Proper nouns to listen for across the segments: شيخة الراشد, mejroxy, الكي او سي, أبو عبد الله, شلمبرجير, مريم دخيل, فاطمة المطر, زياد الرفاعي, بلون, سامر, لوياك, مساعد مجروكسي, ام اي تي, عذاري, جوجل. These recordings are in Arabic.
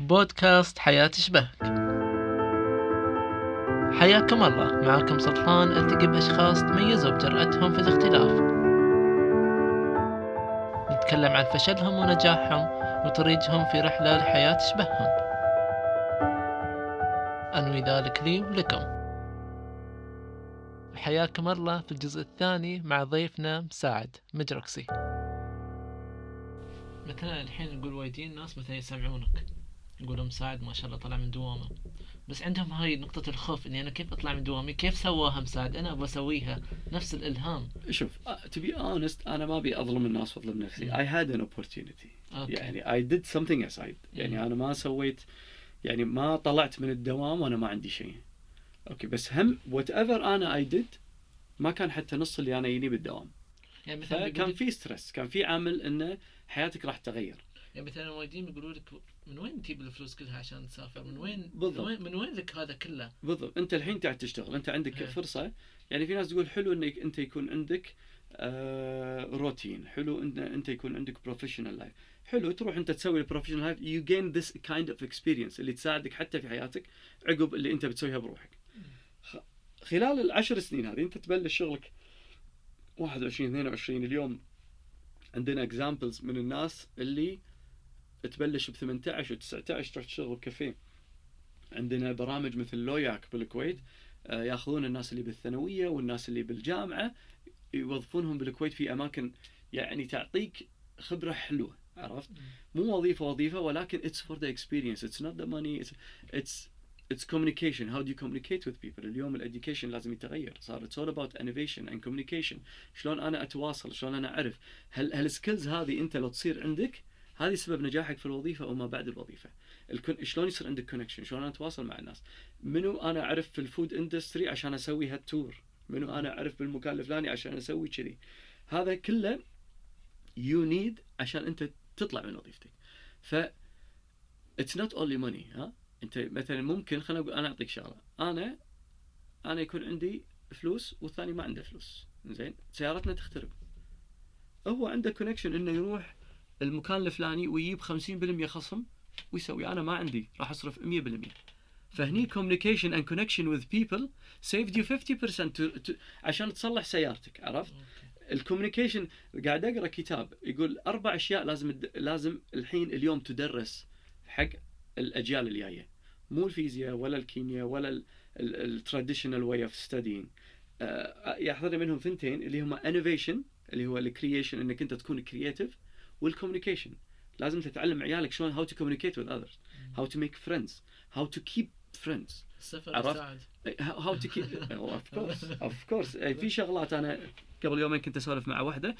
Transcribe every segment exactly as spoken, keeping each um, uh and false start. بودكاست حياة شبهك. حياكم الله، معكم سلطان. التقي بأشخاص تميزوا بجرأتهم في الاختلاف، نتكلم عن فشلهم ونجاحهم وطريقهم في رحلة لحياة شبههم. أنوي ذلك لي ولكم. حياكم الله في الجزء الثاني مع ضيفنا مساعد مجروكسي. مثلا الحين نقول وايدين ناس مثلا يسمعونك يقولوا مساعد ما شاء الله طلع من دوامه، بس عندهم هاي نقطة الخوف اني انا كيف اطلع من دوامي، كيف سواها مساعد، انا ابغى اسويها نفس الالهام. شوف to be honest انا ما ابي اظلم الناس واظلم نفسي. I had an opportunity okay. يعني I did something aside. يعني mm. انا ما سويت، يعني ما طلعت من الدوام وانا ما عندي شيء اوكي okay. بس هم whatever انا I did ما كان حتى نص اللي انا يني بالدوام. يعني مثلا كان في ستريس، كان في عامل انه حياتك راح تغير. يعني مثلا وايدين يقولوا لك من وين تجيب الفلوس كلها عشان تسافر، من وين بالضبط. من وين لك هذا كله بالضبط؟ انت الحين قاعد تشتغل، انت عندك هي. فرصه. يعني في ناس تقول حلو انك انت يكون عندك آه روتين، حلو ان انت يكون عندك بروفيشنال لايف، حلو تروح انت تسوي البروفيشنال لايف، يو جين ذس كايند اوف اكسبيرينس اللي تساعدك حتى في حياتك عقب اللي انت بتسويها بروحك. خلال العشر سنين هذه انت تبلش شغلك واحد وعشرين اثنين وعشرين. اليوم عندنا examples من الناس اللي تبلش ب ثمانية عشر و تسعة عشر تروح تشتغل بكافيه. عندنا برامج مثل لوياك بالكويت ياخذون الناس اللي بالثانويه والناس اللي بالجامعه يوظفونهم بالكويت في اماكن يعني تعطيك خبره حلوه. عرفت؟ مو وظيفه وظيفه، ولكن it's for the experience, it's not the money, it's it's it's communication. How do you communicate with people؟ اليوم الاديوكيشن لازم يتغير، صار it's all about innovation and communication. شلون انا اتواصل، شلون انا اعرف هل هالسكيلز هذه انت لو تصير عندك هذه سبب نجاحك في الوظيفه او ما بعد الوظيفه. الكون... شلون يصير عندك كونكشن، شلون انا اتواصل مع الناس، منو انا اعرف في الفود اندستري عشان اسوي هالتور، منو انا اعرف بالمكان الفلاني عشان اسوي كذي. هذا كله يو نيد عشان انت تطلع من وظيفتك. ف اتس نوت اونلي ماني. ها انت مثلا ممكن خلينا اقول انا اعطيك شغله، انا انا يكون عندي فلوس والثاني ما عنده فلوس، زين سيارتنا تخترب، هو عنده كونكشن انه يروح المكان الفلاني ويجيب خمسين بالمية خصم ويسوي، انا ما عندي راح اصرف مية بالمية. فهني communication and connection with people saved you fifty percent to, to, عشان تصلح سيارتك. عرفت؟ الكوميونيكيشن. قاعد اقرا كتاب يقول اربع اشياء لازم لازم الحين اليوم تدرس حق الاجيال الجايه، مو الفيزياء ولا الكيمياء ولا التراديشنال واي اوف ستاديينج. يحضرني منهم ثنتين اللي هم innovation اللي هو الكرييشن انك انت تكون كرييتيف، والcommunication لازم تتعلم عيالك شلون how to communicate with others, how to make friends, how to keep friends. السفر how to keep oh, of course of course في شغلات. انا قبل يومين كنت اسولف مع واحده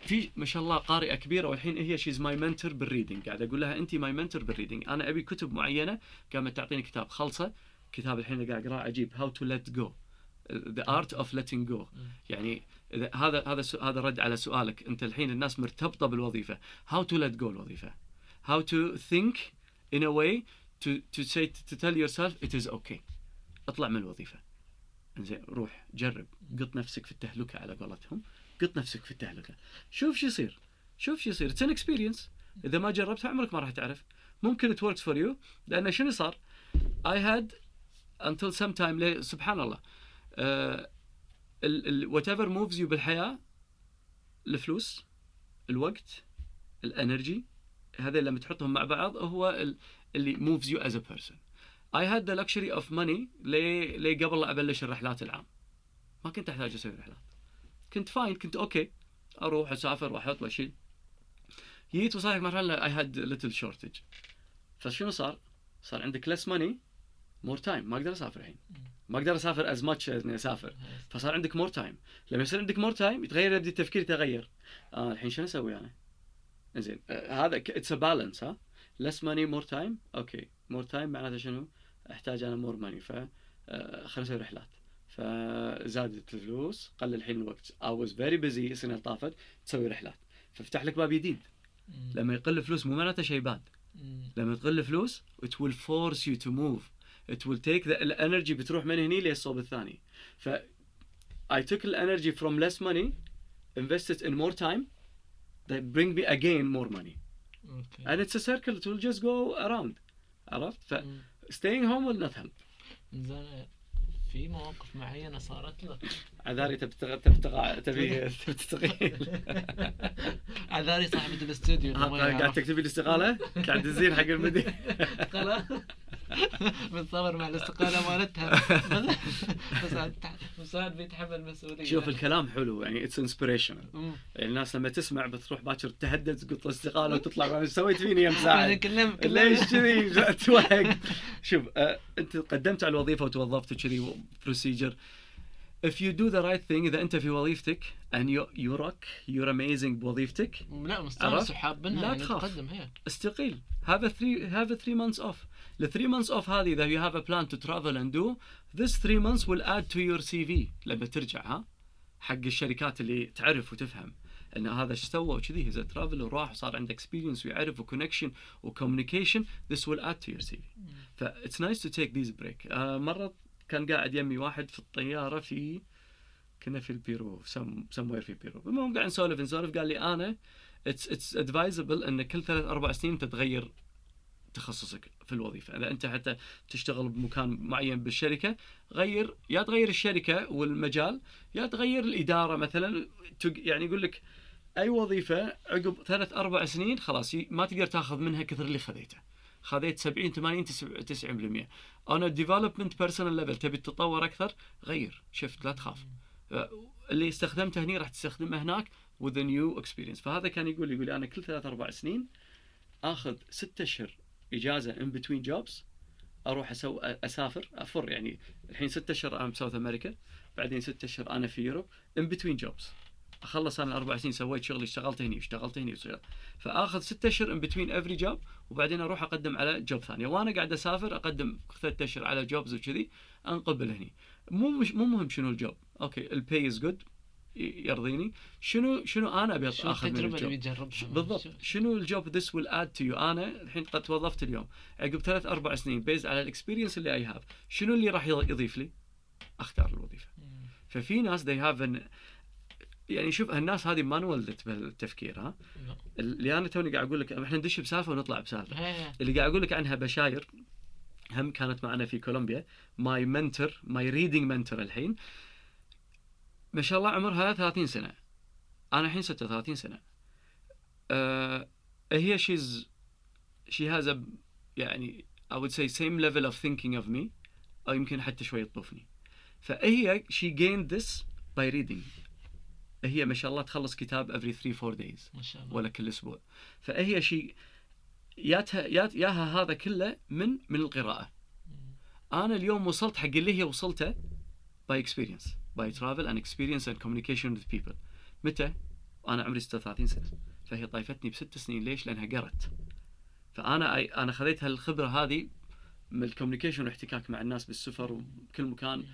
في ما شاء الله قارئه كبيره، والحين هي she's my mentor بالريدنج. قاعد اقول لها انت my mentor بالريدنج، انا ابي كتب معينه، قامت تعطيني كتاب خلصه كتاب الحين قاعد اقراه عجيب how to let go the art of letting go. يعني هذا هذا هذا رد على سؤالك. انت الحين الناس مرتبطه بالوظيفه، how to let go الوظيفه، how to think in a way to to say to tell yourself it is okay. اطلع من الوظيفه، انزين روح جرب، قط نفسك في التهلكه على قولتهم، قط نفسك في التهلكه، شوف شو يصير، شوف شو يصير. it's an experience اذا ما جربتها عمرك ما راح تعرف. ممكن it works for you. لان شنو صار I had until sometime سبحان الله Uh, ال whatever moves you بالحياة، الفلوس، الوقت، الانرجي، هذا لما تحطهم مع بعض هو اللي moves you as a person. I had the luxury of money لي, لي قبل لا أبلش الرحلات العام. ما كنت أحتاج أسوي رحلات، كنت فاين، كنت أوكي أروح أسافر وأحط وأشيل. جيت وصارت مرحلة I had little shortage، فشنو صار؟ صار عندك less money more time. ما أقدر أسافر الحين، ما أقدر أسافر as much as أنا أسافر، فصار عندك more time. لما يصير عندك more time يتغير، يبدأ التفكير يتغير. آه الحين شو أسوي أنا؟ إنزين هذا it's a balance. ها less money more time okay more time معناته شنو؟ أحتاج أنا more money، ف خلنا نسوي رحلات، فزادت الفلوس، قل الحين الوقت. I was very busy السنة اللي طافت تسوي رحلات، ففتح لك باب جديد. لما يقل الفلوس مو معناته شيء باد، لما تقل الفلوس it will force you to move. It will take the energy بتروح من هني للصوب الثاني. ف I took the energy from less money, invested in more time, that bring me again more money. Okay. And it's a circle. It will just go around. عرفت؟ ف staying home will not help. زين في مواقف معينه صارت لك؟ عذاري تبتغ تبتغ تبي تستقيل. عذاري صاحبة الاستوديو قاعد تكتب لي الاستقاله؟ قاعد تزين حق المدير. خلاص بتصور مع الاستقاله مالتها مساعد مساعد بيتحمل المسؤوليه. شوف الكلام حلو يعني اتس انسبريشنال. الناس لما تسمع بتروح باكر تهدد تقول الاستقاله وتطلع ايش سويت فيني يا مساعد؟ ليش كذي جات وحق؟ شوف انت قدمت على الوظيفه وتوظفت كذي بروسيجر. If you do the right thing, إذا أنت في وظيفتك and you you rock, you're amazing بوظيفتك. لا مستانس وحابينها يعني تقدم هيك. استقيل. Have a three have a three months off. The three months off هذه إذا you have a plan to travel and do this three months will add to your سي في لما ترجع ها حق الشركات اللي تعرف وتفهم إن هذا إيش سوى وكذي إذا travel وراح وصار عندك experience ويعرف وconnection وcommunication this will add to your سي في. ف it's nice to take these break. Uh, مرة كان قاعد يمي واحد في الطيارة في كنا في البيرو سم سموير في البيرو المهم قاعد نسولف نسولف قال لي أنا it's it's advisable إن كل ثلاث أربع سنين تتغير تخصصك في الوظيفة. إذا أنت حتى تشتغل بمكان معين بالشركة غير يا تغير الشركة والمجال يا تغير الإدارة مثلا يعني يقول لك أي وظيفة عقب ثلاث أربع سنين خلاص ما تقدر تأخذ منها كثر اللي خذيته. خذيت سبعين ثمانين تسعين بالمئة. أنا ديفلوبمنت بيرسونال ليفل تبي تتطور أكثر غير شفت لا تخاف اللي استخدمته هني راح تستخدمه هناك with a new experience. فهذا كان يقول يقول أنا كل ثلاث أربع سنين أخذ ستة أشهر إجازة in between jobs أروح أسو أسافر أفر يعني الحين ستة أشهر أنا في ساوث أمريكا بعدين ستة أشهر أنا في يوروب in between jobs أخلص أنا الأربع سنين سويت شغلي اشتغلت هني واشتغلت هني واشتغلت فأخذ ستة أشهر in between every job وبعدين أروح أقدم على job ثانية وأنا قاعد أسافر أقدم ثلاثة أشهر على jobs وكذي أنقبل هني مو مش مو مهم شنو الجوب أوكي ال pay is good يرضيني شنو شنو أنا أبي أخذ من الجوب بالضبط شنو الجوب this will add to you. أنا الحين قد توظفت اليوم عقب ثلاث أربع سنين based على ال experience اللي I have شنو اللي راح يضيف لي أختار الوظيفة. ففي ناس they have an يعني شوف الناس هذه ما انولدت بالتفكير ها اللي انا توني قاعد اقول لك احنا ندش بسالفه ونطلع بسالفه اللي قاعد اقول لك عنها بشاير هم كانت معنا في كولومبيا ماي منتور ماي ريدنج منتور الحين ما شاء الله عمرها ثلاثين سنه انا الحين ستة وثلاثين سنه أه هي شيز شي هذا يعني I would say same level of thinking of me او يمكن حتى شويه تطوفني فهي she gained this by reading. هي ما شاء الله تخلص كتاب every three four days ما شاء الله ولا كل أسبوع فهي شيء ياتها يات ياها هذا كله من من القراءة. أنا اليوم وصلت حق اللي هي وصلته by experience by travel and experience and communication with people. متى أنا عمري ستة وثلاثين سنة فهي طايفتني بست سنين. ليش؟ لأنها قرت فأنا أنا خذيت هالخبرة هذه من الكوميونيكيشن والاحتكاك مع الناس بالسفر وكل مكان.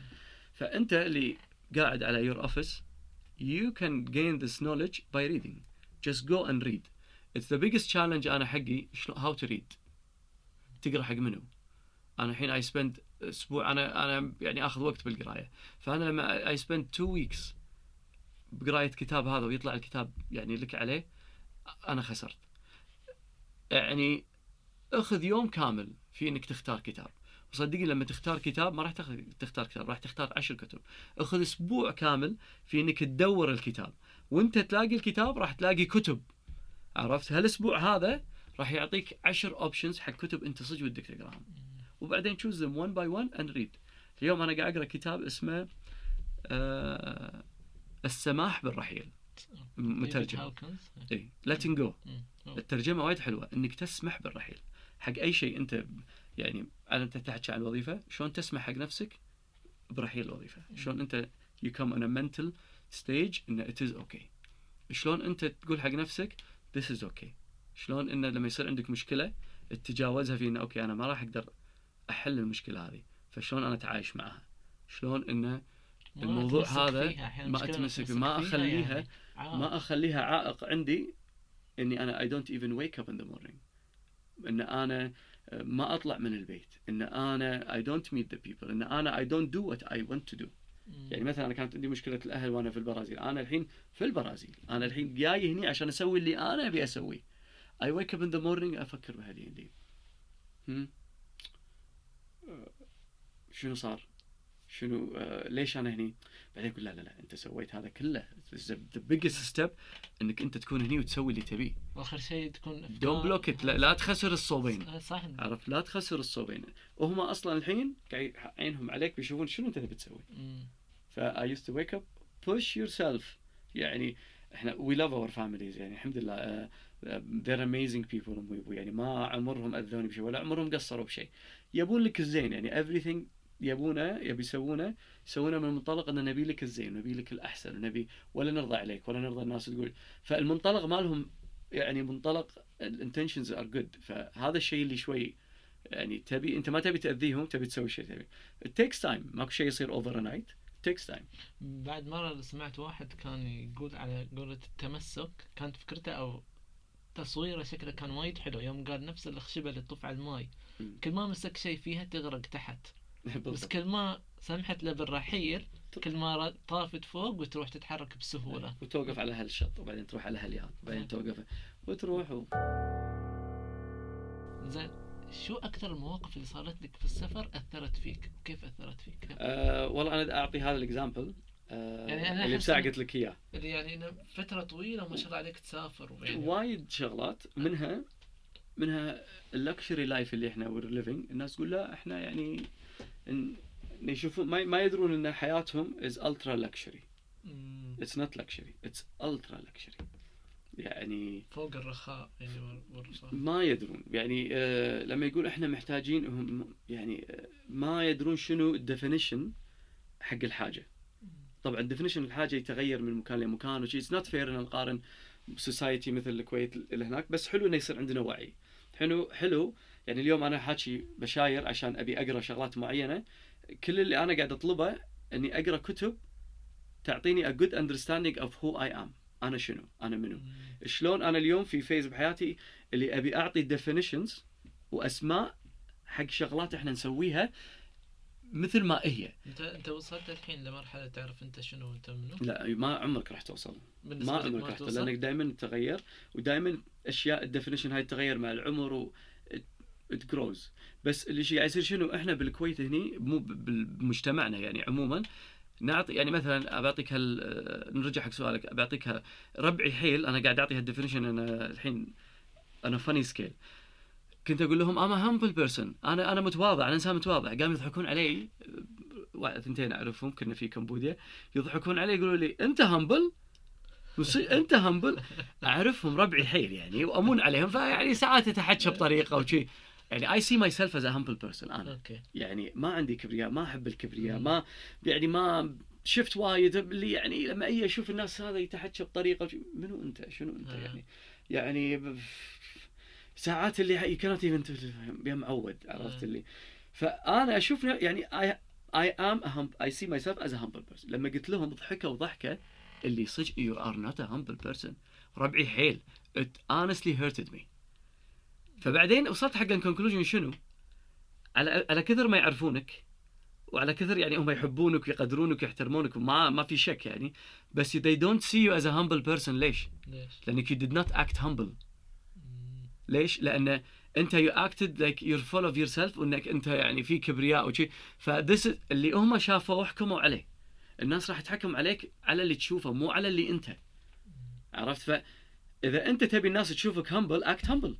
فأنت اللي قاعد على your office you can gain this knowledge by reading. Just go and read. It's the biggest challenge أنا حقي how to read. تقرأ حق منو؟ أنا الحين I spend أسبوع أنا أنا يعني أخذ وقت بالقراية. فأنا ما I spend two weeks بقراية كتاب هذا ويطلع الكتاب يعني لك عليه أنا خسرت. يعني أخذ يوم كامل في إنك تختار كتاب. صدقني لما تختار كتاب ما راح تاخذ تختار كتاب راح تختار عشر كتب. اخذ اسبوع كامل في انك تدور الكتاب وانت تلاقي الكتاب راح تلاقي كتب عرفت. هالاسبوع هذا راح يعطيك عشر اوبشنز حق كتب انت صدق ودك تقراهم وبعدين تشوز them one by one and read. اليوم انا قاعد اقرا كتاب اسمه آه السماح بالرحيل مترجم اي لاتن جو. الترجمه وايد حلوه انك تسمح بالرحيل حق اي شيء انت يعني أنت تحكي عن الوظيفة شلون تسمح حق نفسك برحيل الوظيفة شلون أنت you come on a mental stage إن it is okay شلون أنت تقول حق نفسك this is okay شلون إن لما يصير عندك مشكلة تتجاوزها في إن أوكي أنا ما راح أقدر أحل المشكلة هذه فشلون أنا أتعايش معها شلون إن الموضوع هذا ما أتمسك ما أخليها يعني. ما أخليها عائق عندي إني أنا I don't even wake up in the morning إن أنا ما أطلع من البيت إن أنا I don't meet the people إن أنا I don't do what I want to do. يعني مثلا أنا كانت عندي مشكلة الأهل وأنا في البرازيل أنا الحين في البرازيل أنا الحين جاي هنا عشان أسوي اللي أنا أبي أسويه. I wake up in the morning أفكر بهالي اللي شنو صار؟ شنو آه ليش انا هني؟ بعدين يقول لا لا لا انت سويت هذا كله. ذا بيجست ستيب انك انت تكون هني وتسوي اللي تبيه. واخر شيء تكون دون بلوكت، لا, لا تخسر الصوبين. صح، عرفت؟ لا تخسر الصوبين. وهم اصلا الحين عينهم عليك بيشوفون شنو انت بتسوي. فا I used to wake up push yourself. يعني احنا we love our families، يعني الحمد لله uh, they're amazing people. يعني ما عمرهم اذوني بشيء ولا عمرهم قصروا بشيء، يبون لك الزين. يعني everything يبونه يبي يسوونه يسوونه من منطلق ان نبي لك الزين ونبي لك الاحسن ونبي ولا نرضى عليك ولا نرضى الناس تقول. فالمنطلق مالهم يعني منطلق intentions are good. فهذا الشيء اللي شوي يعني تبي انت ما تبي تاذيهم، تبي تسوي شيء تبي. It takes time، ماكو شيء يصير overnight. Takes time. بعد مرة سمعت واحد كان يقول على قولة التمسك، كانت فكرته أو تصويره شكله كان وايد حلو، يوم قال نفس الخشبة اللي تطوف على الماء كل ما مسك شيء فيها تغرق تحت بس كل ما سمحت له بالرحيل كل ما طافت فوق وتروح تتحرك بسهولة وتوقف على هالشط وبعدين تروح على هاليان وبعدين توقف وتروح و... زين شو أكثر المواقف اللي صارت لك في السفر أثرت فيك؟ كيف أثرت فيك؟ أه والله أنا بدي أعطي هذا الإكزامبل أه يعني اللي بساعة قلت لك إياه. يعني فترة طويلة ما شاء الله عليك تسافر وبيني. وايد شغلات منها منها اللكشري لايف اللي إحنا وير ليفينج. الناس تقول لا إحنا يعني نشوفون ما ما يدرون إن حياتهم is ultra luxury. It's not luxury. It's ultra luxury. يعني فوق الرخاء يعني والرصاص ما يدرون. يعني آه لما يقول احنا محتاجين هم يعني آه ما يدرون شنو الديفينيشن حق الحاجه. طبعا الديفينيشن الحاجه يتغير من مكان لمكان وشيء. اتس نوت فير ان نقارن سوسايتي مثل الكويت اللي هناك، بس حلو انه يصير عندنا وعي. حلو حلو يعني اليوم انا حاكي بشاير عشان ابي اقرا شغلات معينه. كل اللي انا قاعد اطلبه اني اقرا كتب تعطيني a good understanding of who I am. أنا شنو؟ أنا منو؟ شلون أنا اليوم في فيز بحياتي اللي أبي أعطي definitions وأسماء حق شغلات إحنا نسويها مثل ما هي. أنت أنت وصلت الحين لمرحلة تعرف أنت شنو وأنت منو؟ لا ما عمرك راح توصل. ما عمرك راح توصل لأنك دائما تتغير ودائما أشياء الديفينيشن هاي تتغير مع العمر و it grows. بس اللي شيء يصير شنو إحنا بالكويت هني مو بمجتمعنا يعني عموما نعطي يعني مثلا أبعطيك هال نرجع حق سؤالك أبعطيك ربعي حيل أنا قاعد أعطي هالديفينيشن. أنا الحين أنا فاني سكيل كنت أقول لهم أنا هامبل بيرسون، أنا أنا متواضع، أنا إنسان متواضع. قاموا يضحكون علي اثنتين أعرفهم كنا في كمبوديا يضحكون علي يقولوا لي أنت هامبل أنت هامبل. أعرفهم ربعي حيل يعني وأمون عليهم. فيعني ساعات أتحكى بطريقة وشي يعني I see myself as a humble person. أنا okay. يعني ما عندي كبرياء، ما أحب الكبرياء. mm. ما يعني ما شفت وايد اللي يعني لما أي أشوف الناس هذا يتحكى بطريقة منو أنت شنو أنت. mm. يعني يعني ساعات اللي كانت أنت يا معود عرفت. mm. اللي فأنا أشوف يعني I I am a humble I see myself as a humble person. لما قلت لهم ضحكة وضحكة اللي صدق you are not a humble person ربعي حيل it honestly hurted me. فبعدين وصلت حق الكونكلوجن شنو؟ على على كثر ما يعرفونك وعلى كثر يعني هم يحبونك ويقدرونك ويحترمونك وما ما في شك يعني، بس they don't see you as a humble person. ليش؟ ليش؟ لأنك you did not act humble. ليش؟ لأن أنت you acted like you're full of yourself وأنك أنت يعني في كبرياء وشي. فديس اللي هم شافوه وحكموا عليه. الناس راح تحكم عليك على اللي تشوفه مو على اللي أنت. عرفت؟ فإذا أنت تبي الناس تشوفك humble act humble.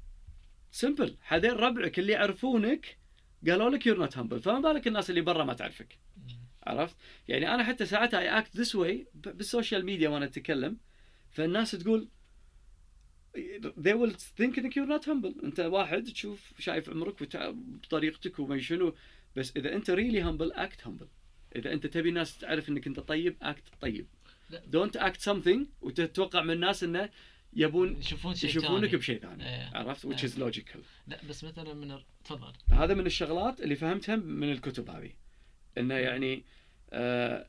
سمبل. حدين ربعك اللي يعرفونك قالوا لك you're not humble، فما بالك الناس اللي برا ما تعرفك. عرفت؟ يعني أنا حتى ساعتها I act this way بالسوشيال ميديا وأنا أتكلم، فالناس تقول they will think that you're not humble. أنت واحد تشوف شايف عمرك وطريقتك وما شنو، بس إذا أنت really humble act humble. إذا أنت تبي الناس تعرف إنك أنت طيب act طيب. don't act something وتتوقع من الناس إنه يبون يشوفون يشوفونك بشيء ثاني. ايه. عرفت؟ which is logical. لا بس مثلا من تفضل هذا من الشغلات اللي فهمتها من الكتب هذه انه يعني آه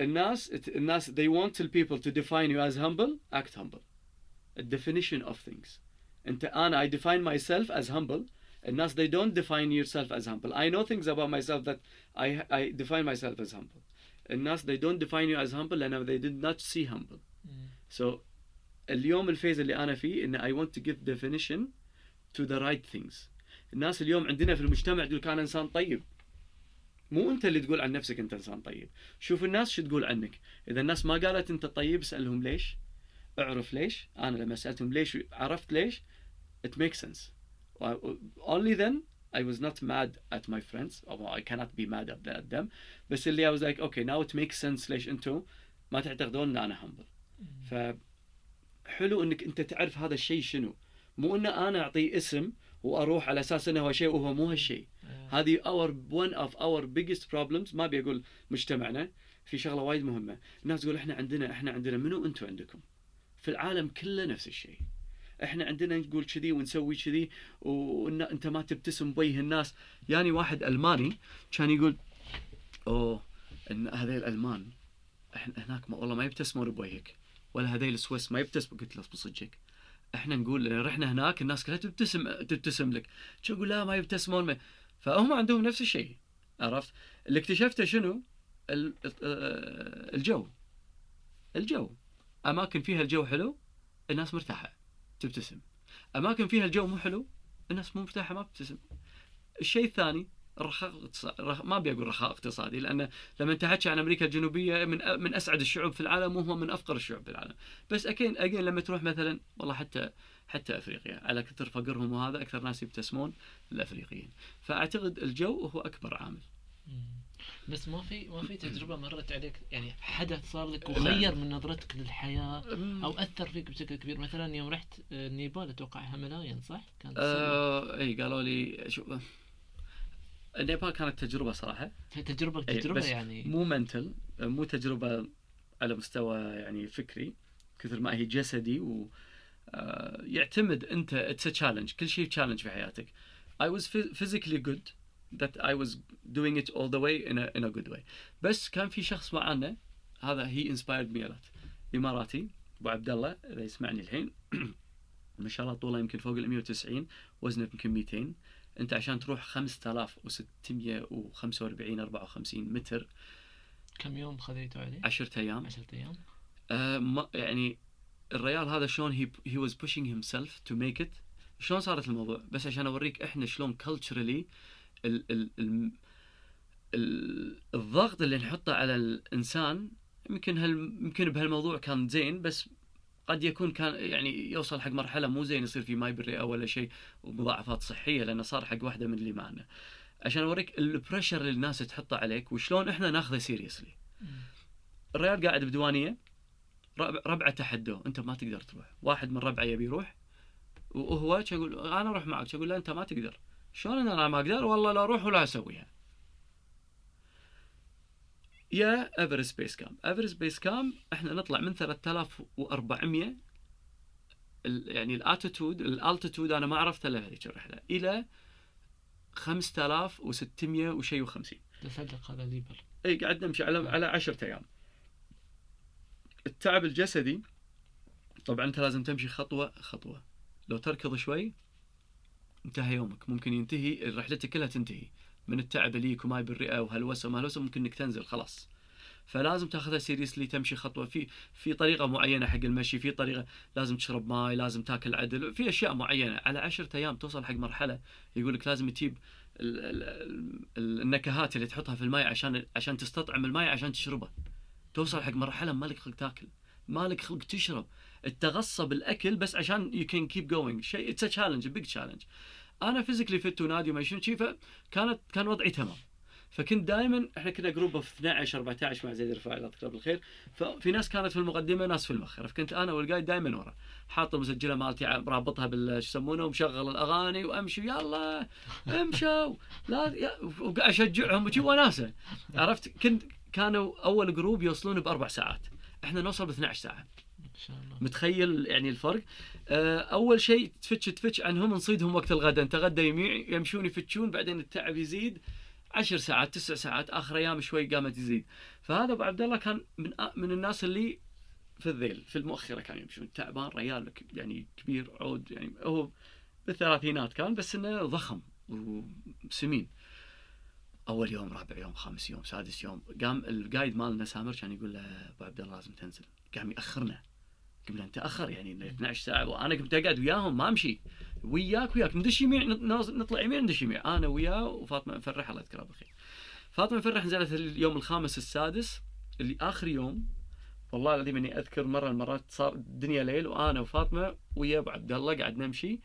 الناس الناس they want the people to define you as humble act humble. A definition of things. انت انا I define myself as humble. الناس they don't define yourself as humble. I know things about myself that I I define myself as humble. الناس they don't define you as humble and they did not see humble. So اليوم الفيز اللي أنا فيه إن I want to give definition to the right things. الناس اليوم عندنا في المجتمع يقول كان إنسان طيب مو انت اللي تقول عن نفسك انت انسان طيب. شوف الناس شو تقول عنك. اذا الناس ما قالت انت طيب اسالهم ليش، اعرف ليش. انا لما سالتهم ليش عرفت ليش. It makes sense. Only then I was not mad at my friends. Although I cannot be mad at them. بس اللي I was like okay now it makes sense ليش انتم ما تعتقدون ان انا humble. فحلو انك انت تعرف هذا الشيء شنو، مو ان انا اعطيه اسم واروح على اساس انه هو شيء وهو مو هالشيء. هذه اور one of our biggest problems. ما بيقول مجتمعنا في شغله وايد مهمه. الناس تقول احنا عندنا احنا عندنا منو انتم عندكم في العالم كله نفس الشيء. احنا عندنا نقول كذي ونسوي كذي وانت ما تبتسم بوجه الناس. يعني واحد الماني كان يقول اوه ان هذول الالمان احنا هناك ما والله ما يبتسمون بوجهك، ولا هذول السويس ما يبتسم. قلت له بصدقك احنا نقول رحنا هناك الناس كلها تبتسم تبتسم لك. شو اقول لا ما يبتسمون ما. فهم عندهم نفس الشيء. عرفت اللي اكتشفته شنو؟ الجو الجو اماكن فيها الجو حلو الناس مرتاحه تبتسم، اماكن فيها الجو مو حلو الناس مو مرتاحه ما بتبتسم. الشيء الثاني رخاء رخ... ما بيقول رخاء اقتصادي، لأن لما تحكي عن أمريكا الجنوبية من من أسعد الشعوب في العالم وهو من أفقر الشعوب في العالم. بس أكين أكين لما تروح مثلا والله حتى حتى أفريقيا على كثر فقرهم وهذا أكثر ناس يبتسمون الأفريقيين. فأعتقد الجو هو أكبر عامل. بس ما في ما في تجربة مرت عليك يعني حدث صار لك وغير من نظرتك للحياة أو أثر فيك بشكل كبير؟ مثلا يوم رحت نيبال أتوقع هيمالايا صح؟ كان أه... إيه قالوا لي شو نيبال كانت تجربة صراحة. تجربة تجربة يعني مو منتل، مو تجربة على مستوى يعني فكري كثر ما هي جسدي. و يعتمد أنت it's a challenge. كل شيء challenge في حياتك. I was physically good that I was doing it all the way in a in a good way. بس كان في شخص معنا هذا he inspired me a lot. إماراتي أبو عبد الله إذا يسمعني الحين ما شاء الله طوله يمكن فوق ال مية وتسعين وزنه يمكن مئتين. أنت عشان تروح خمسة آلاف وستمية وخمسة وأربعين أربعة وخمسين متر كم يوم خذيته عليه؟ عشرة أيام. عشرة أيام. آه ما يعني الريال هذا شلون he he was pushing himself to make it. شلون صارت الموضوع؟ بس عشان أوريك إحنا شلون culturally ال ال ال ال الضغط اللي نحطه على الإنسان يمكن هال يمكن بهالموضوع كان زين بس قد يكون كان يعني يوصل حق مرحلة مو زين يصير في ماي بالرئة ولا شيء ومضاعفات صحية لأنه صار حق واحدة من اللي معنا. عشان أوريك البريشر اللي الناس تحطه عليك وشلون إحنا ناخذه سيريسلي. الرجال قاعد بديوانية ربعة تحدوه أنت ما تقدر تروح. واحد من ربعة يبي يروح وهو يقول أنا أروح معك. يقول لا أنت ما تقدر. شلون أنا ما أقدر؟ والله لا أروح ولا أسويها. يا افريج بيس كام افريج بيس كام احنا نطلع من ثلاثة آلاف وأربعمية يعني الاتيتود الالتيتود انا ما عرفتها لهذيك الرحله الى خمسة آلاف وستمية وشيء وخمسين. تصدق هذا ليبل اي قاعد نمشي على على عشرة ايام. التعب الجسدي طبعا انت لازم تمشي خطوه خطوه. لو تركض شوي انتهى يومك. ممكن ينتهي رحلتك كلها تنتهي من التعب ليك وماي بالرئة وهالوسة ومهلوسة. ممكن انك تنزل خلاص. فلازم تاخذها سيريسلي تمشي خطوة. في في طريقة معينة حق المشي، في طريقة لازم تشرب ماي، لازم تاكل عدل، في اشياء معينة. على عشرة ايام توصل حق مرحلة يقولك لازم تجيب ال ال ال النكهات اللي تحطها في الماي عشان عشان تستطعم الماي عشان تشربه. توصل حق مرحلة مالك خلق تاكل، مالك خلق تشرب، تتغصب الاكل بس عشان you can keep going. شيء it's a challenge a big challenge. أنا فيزيكلي فيت ونادي وما شنو شي فكانت كان وضعي تمام. فكنت دائما إحنا كنا جروب في اثناعش أربعتاعش مع زياد الرفاعي الله يذكره بالخير. ففي ناس كانت في المقدمة ناس في المخرج، فكنت أنا والقايد دائما ورا حاط المسجلة مالتي رابطها بالش يسمونه ومشغل الأغاني وأمشي يلا امشوا لا وأشجعهم وشي وناسة. عرفت كنت كانوا أول جروب يوصلون بأربع ساعات، إحنا نوصل باثناعش ساعة. متخيل يعني الفرق. أول شيء تفتش تفتش عنهم نصيدهم وقت الغداء. أنت غدا يمشون يفتشون بعدين التعب يزيد عشر ساعات تسع ساعات آخر أيام شوي قامت يزيد. فهذا أبو عبد الله كان من من الناس اللي في الذيل في المؤخرة كانوا يمشون تعبان ريال يعني كبير عود يعني هو بالثلاثينات كان بس إنه ضخم وسمين. أول يوم رابع يوم خامس يوم سادس يوم قام القايد مالنا سامر كان يقول له أبو عبد الله لازم تنزل. قام يأخرنا قبل أن تأخر يعني اثناعش ساعة وأنا كنت أقعد وياهم ما أمشي وياك وياك ندش يمين نطلع يمين ندش يمين أنا وياه وفاطمة فرح الله يذكرها بالخير. فاطمة فرح نزلت اليوم الخامس السادس اللي آخر يوم، والله العظيم إني أذكر مرة المرات صار الدنيا ليل وأنا وفاطمة ويا أبو عبد الله قاعد نمشي،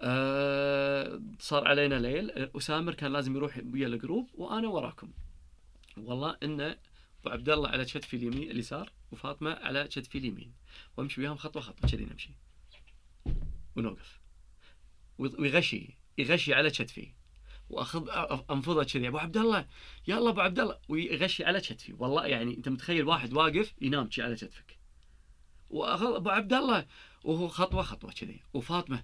أه صار علينا ليل وسامر كان لازم يروح ويا الجروب وأنا وراكم، والله إنه أبو عبد الله على كتفي اليمين اليسار وفاطمة على كتفي اليمين وأمشي وياهم خطوة خطوة كذي نمشي ونوقف ويغشي يغشي على كتفي واخذ انفضه كذي ابو عبد الله يلا ابو عبد الله ويغشي على كتفي، والله يعني انت متخيل واحد واقف ينام شي على كتفك واخذ ابو عبد الله وهو خطوه خطوه كذي وفاطمه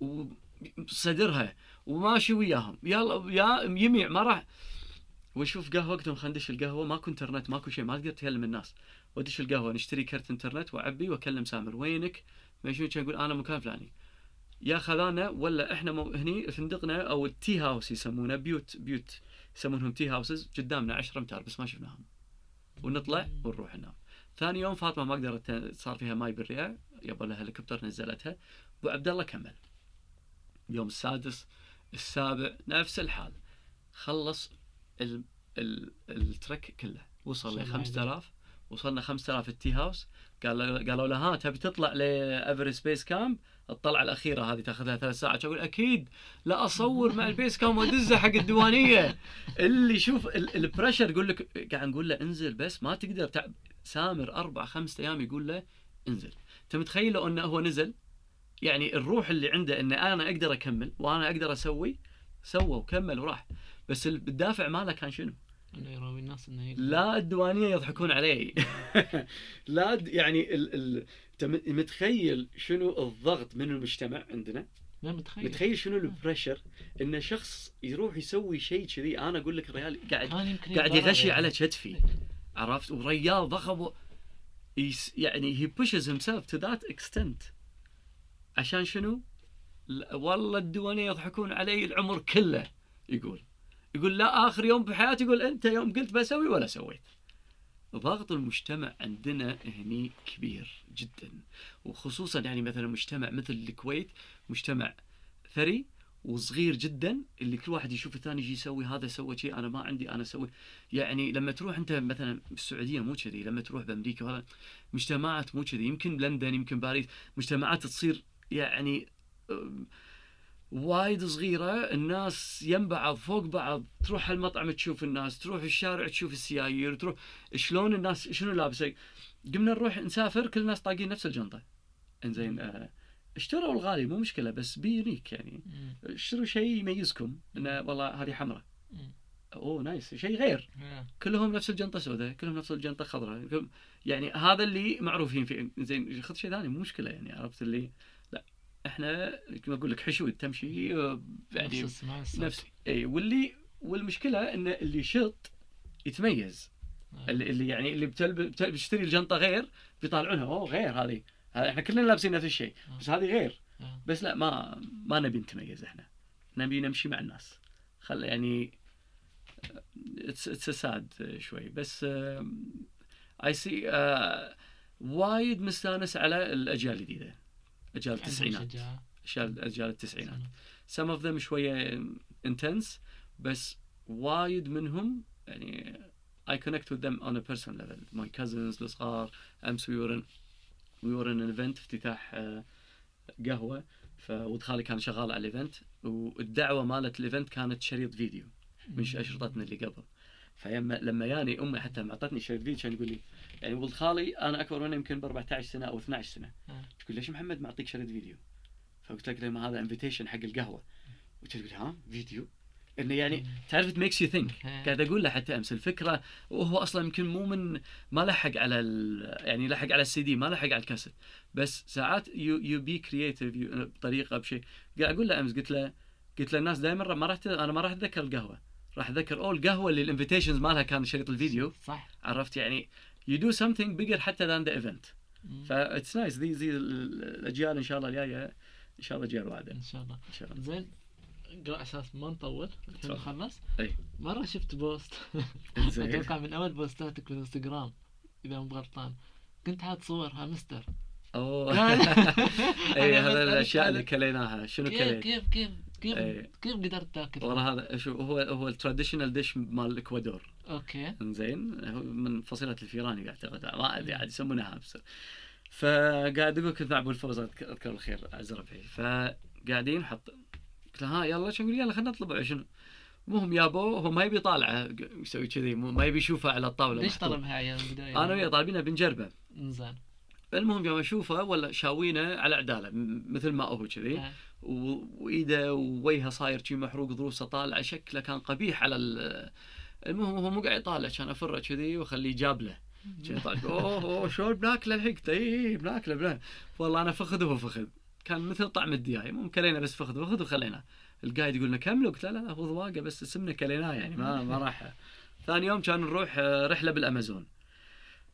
وصدرها وماشي وياهم يلا يا يميع ما راح، واشوف قهوه وقتهم خندش القهوه ماكو انترنت ماكو شيء ما تقدر تكلم الناس، ودش القهوه نشتري كرت انترنت واعبي واكلم سامر وينك ما شنو كان يقول انا مكان فلاني يا خلانا ولا احنا مو هني فندقنا او التي هاوس يسمونه بيوت بيوت يسمونهم تي هاوسز قدامنا عشرة امتار بس ما شفناهم ونطلع ونروح ننام. ثاني يوم فاطمه ما قدرت صار فيها ماي بالرئه يابا لها هليكوبتر نزلتها، ابو عبد الله كمل يوم السادس السابع نفس الحال، خلص ال ال الترك كله وصل ل خمسة آلاف، وصلنا خمسة آلاف التي هاوس قالوا قالوا له ها تبي تطلع لافري سبيس كامب الطلعه الاخيره هذه تاخذها ثلاث ساعات، اقول اكيد لا اصور مع البيس كام وادزه حق الديوانيه اللي شوف البريشر يقول لك قاعد نقول له انزل بس ما تقدر تعب سامر اربع خمس ايام يقول له انزل، انت متخيل لو انه هو نزل يعني الروح اللي عنده ان انا اقدر اكمل وانا اقدر اسوي سوى وكمل وراح، بس الدافع ماله كان شنو؟ انه يراوي الناس انه لا الديوانيه يضحكون علي لا د... يعني ال... ال... متخيل شنو الضغط من المجتمع عندنا؟ ما متخيل متخيل شنو البريشر ان شخص يروح يسوي شيء كذي، انا اقول لك الريال قاعد قاعد يغشي على كتفي عرفت، وريال ضخم يعني he pushes himself to that extent عشان شنو؟ والله الديوانيه يضحكون علي العمر كله، يقول يقول لا اخر يوم بحياتي يقول انت يوم قلت بسوي ولا سويت. ضغط المجتمع عندنا هني كبير جدا، وخصوصا يعني مثلا مجتمع مثل الكويت مجتمع ثري وصغير جدا اللي كل واحد يشوف الثاني يجي يسوي هذا سوى شيء انا ما عندي انا اسوي، يعني لما تروح انت مثلا بالسعوديه مو كذي، لما تروح بامريكا وهذا مجتمعات مو كذي، يمكن لندن يمكن باريس مجتمعات تصير يعني وايد صغيرة، الناس يم بعض فوق بعض، تروح المطعم تشوف الناس، تروح الشارع تشوف السيايير، تروح شلون الناس شنو لابسين. قمنا نروح نسافر كل الناس طاقين نفس الجنطة، انزين آه. اشتروا الغالي مو مشكلة بس بيونيك يعني م. اشتروا شيء يميزكم انه والله هذه حمراء اوه نايس شيء غير م. كلهم نفس الجنطة سوداء كلهم نفس الجنطة خضراء، يعني هذا اللي معروفين فيه انزين خذ شيء ثاني مو مشكلة يعني عرفت اللي احنا كما اقول لك حشود تمشي يعني نفس اي، واللي والمشكله ان اللي شط يتميز آه. اللي يعني اللي بتشتري الجنطه غير بيطالعونها اوه غير هذه، احنا كلنا لابسين نفس الشيء آه. بس هذه غير آه. بس لا ما ما نبي نتميز، احنا نبي نمشي مع الناس خل يعني تسساد شوي بس اي سي آه. وايد مستانس على الاجيال الجديده أجيال التسعينات أجيال التسعينات some of them شوية intense بس وايد منهم يعني I connect with them on a personal level. My cousins الصغار أمس we were in we were in an event افتتاح قهوة فود خالي كان شغال على الإيفنت والدعوة مالت الإيفنت كانت شريط فيديو من أشرطتنا اللي قبل، فلما لما ياني أمي حتى معطتني شريط فيديو كان يقول لي يعني ولد خالي أنا أكبر منه يمكن بأربعتاشر سنة أو اثناشر سنة أه. تقول ليش محمد ما أعطيك شريط فيديو؟ فقلت لك لما هذا انفيتيشن حق القهوة أه. وتقول ها فيديو إنه يعني أه. تعرف it makes you think أه. قاعد أقول له حتى أمس الفكرة، وهو أصلا يمكن مو من ما لحق على ال... يعني لحق على السي دي ما لحق على الكاسيت، بس ساعات you you be creative you... بطريقة بشيء قاعد أقول له أمس قلت له قلت له الناس دائما ما راح أنا ما راح أتذكر القهوة راح أتذكر أول قهوة اللي الانفيتيشنز مالها كان شريط الفيديو صح. عرفت يعني you do something bigger حتى than the event. فit's nice these these الأجيال إن شاء الله الجاية إن شاء الله جيل واعدة. إن شاء الله. إن شاء الله. زين قرأ أساس ما نطول. نخلص. أي. مرة شفت بوست. زين. أتوقع من أول بوستاتك في الانستغرام إذا مو غلطان كنت حاط صور ها مستر. أوه. أي هذا الأشياء اللي كليناها شنو كلينا. كيف كيف كيف أي. كيف قدرت تاكل؟ والله هذا شو هو هو التراديشنال ديش مال الاكوادور. اوكي زين، من فصيله الفيراني اعتقد، ما ادري عاد يسمونها هابسه. فقاعد اقول كنت مع ابو الفرز اذكر الخير عز ربعي، فقاعدين حط قلت له ها يلا شو نقول، يلا خلينا نطلبه عشان المهم يا ابو هو ما يبي طالعه يسوي كذي، ما يبي يشوفها على الطاوله. ليش طلبها يا بدايه؟ انا وياه طالبينها بنجربه. زين المهم يوم اشوفه ولا شاوينه على عداله مثل ما هو كذي آه. وايده ووجهه صاير شي محروق، ضروسه طالعه، شكله كان قبيح على ال... المهم هو مو قاعد يطالع، كان افره كذي واخليه جابله كذي طالع اوه اوه شلون بناكله الحقته، اي بناكله بناكله والله انا فخذ وهو فخذ، كان مثل طعم الدياي. المهم كلينا بس فخذ وفخذ وخلينا. القايد يقول لنا كملوا، قلت لا لا هو ضواقه بس سمنا كليناه يعني ما ما راح. ثاني يوم كان نروح رحله بالامازون،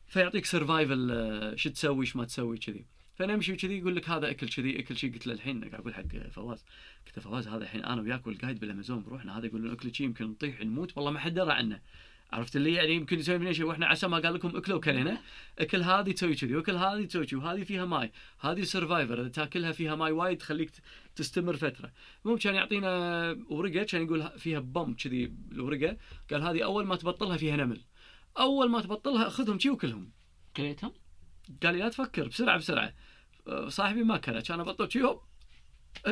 فيعطيك سرفايفل شو تسوي ايش ما تسوي كذي، فنمشي كذي يقول لك هذا اكل كذي اكل شيء. قلت له الحين قاعد اقول حق فواز، قلت له فواز هذا الحين انا وياك والقايد بالامازون بروحنا، هذا يقول لنا اكل شيء يمكن نطيح نموت والله ما حد درى عنه، عرفت اللي يعني يمكن يسوي لنا شيء واحنا عسى ما قال لكم اكلوا كلنا، اكل هذه تسوي كذي واكل هذه تسوي كذي، وهذه فيها ماي، هذه سرفايفر اذا تاكلها فيها ماي وايد تخليك تستمر فتره. المهم كان يعطينا ورقه كان يقول فيها بامب كذي الورقه، قال هذه اول ما تبطلها فيها نمل، اول ما تبطلها اخذهم شي وكلهم. كليتهم؟ قال لي لا تفكر بسرعه بسرعه. صاحبي ما كله كان ابطل شي هوب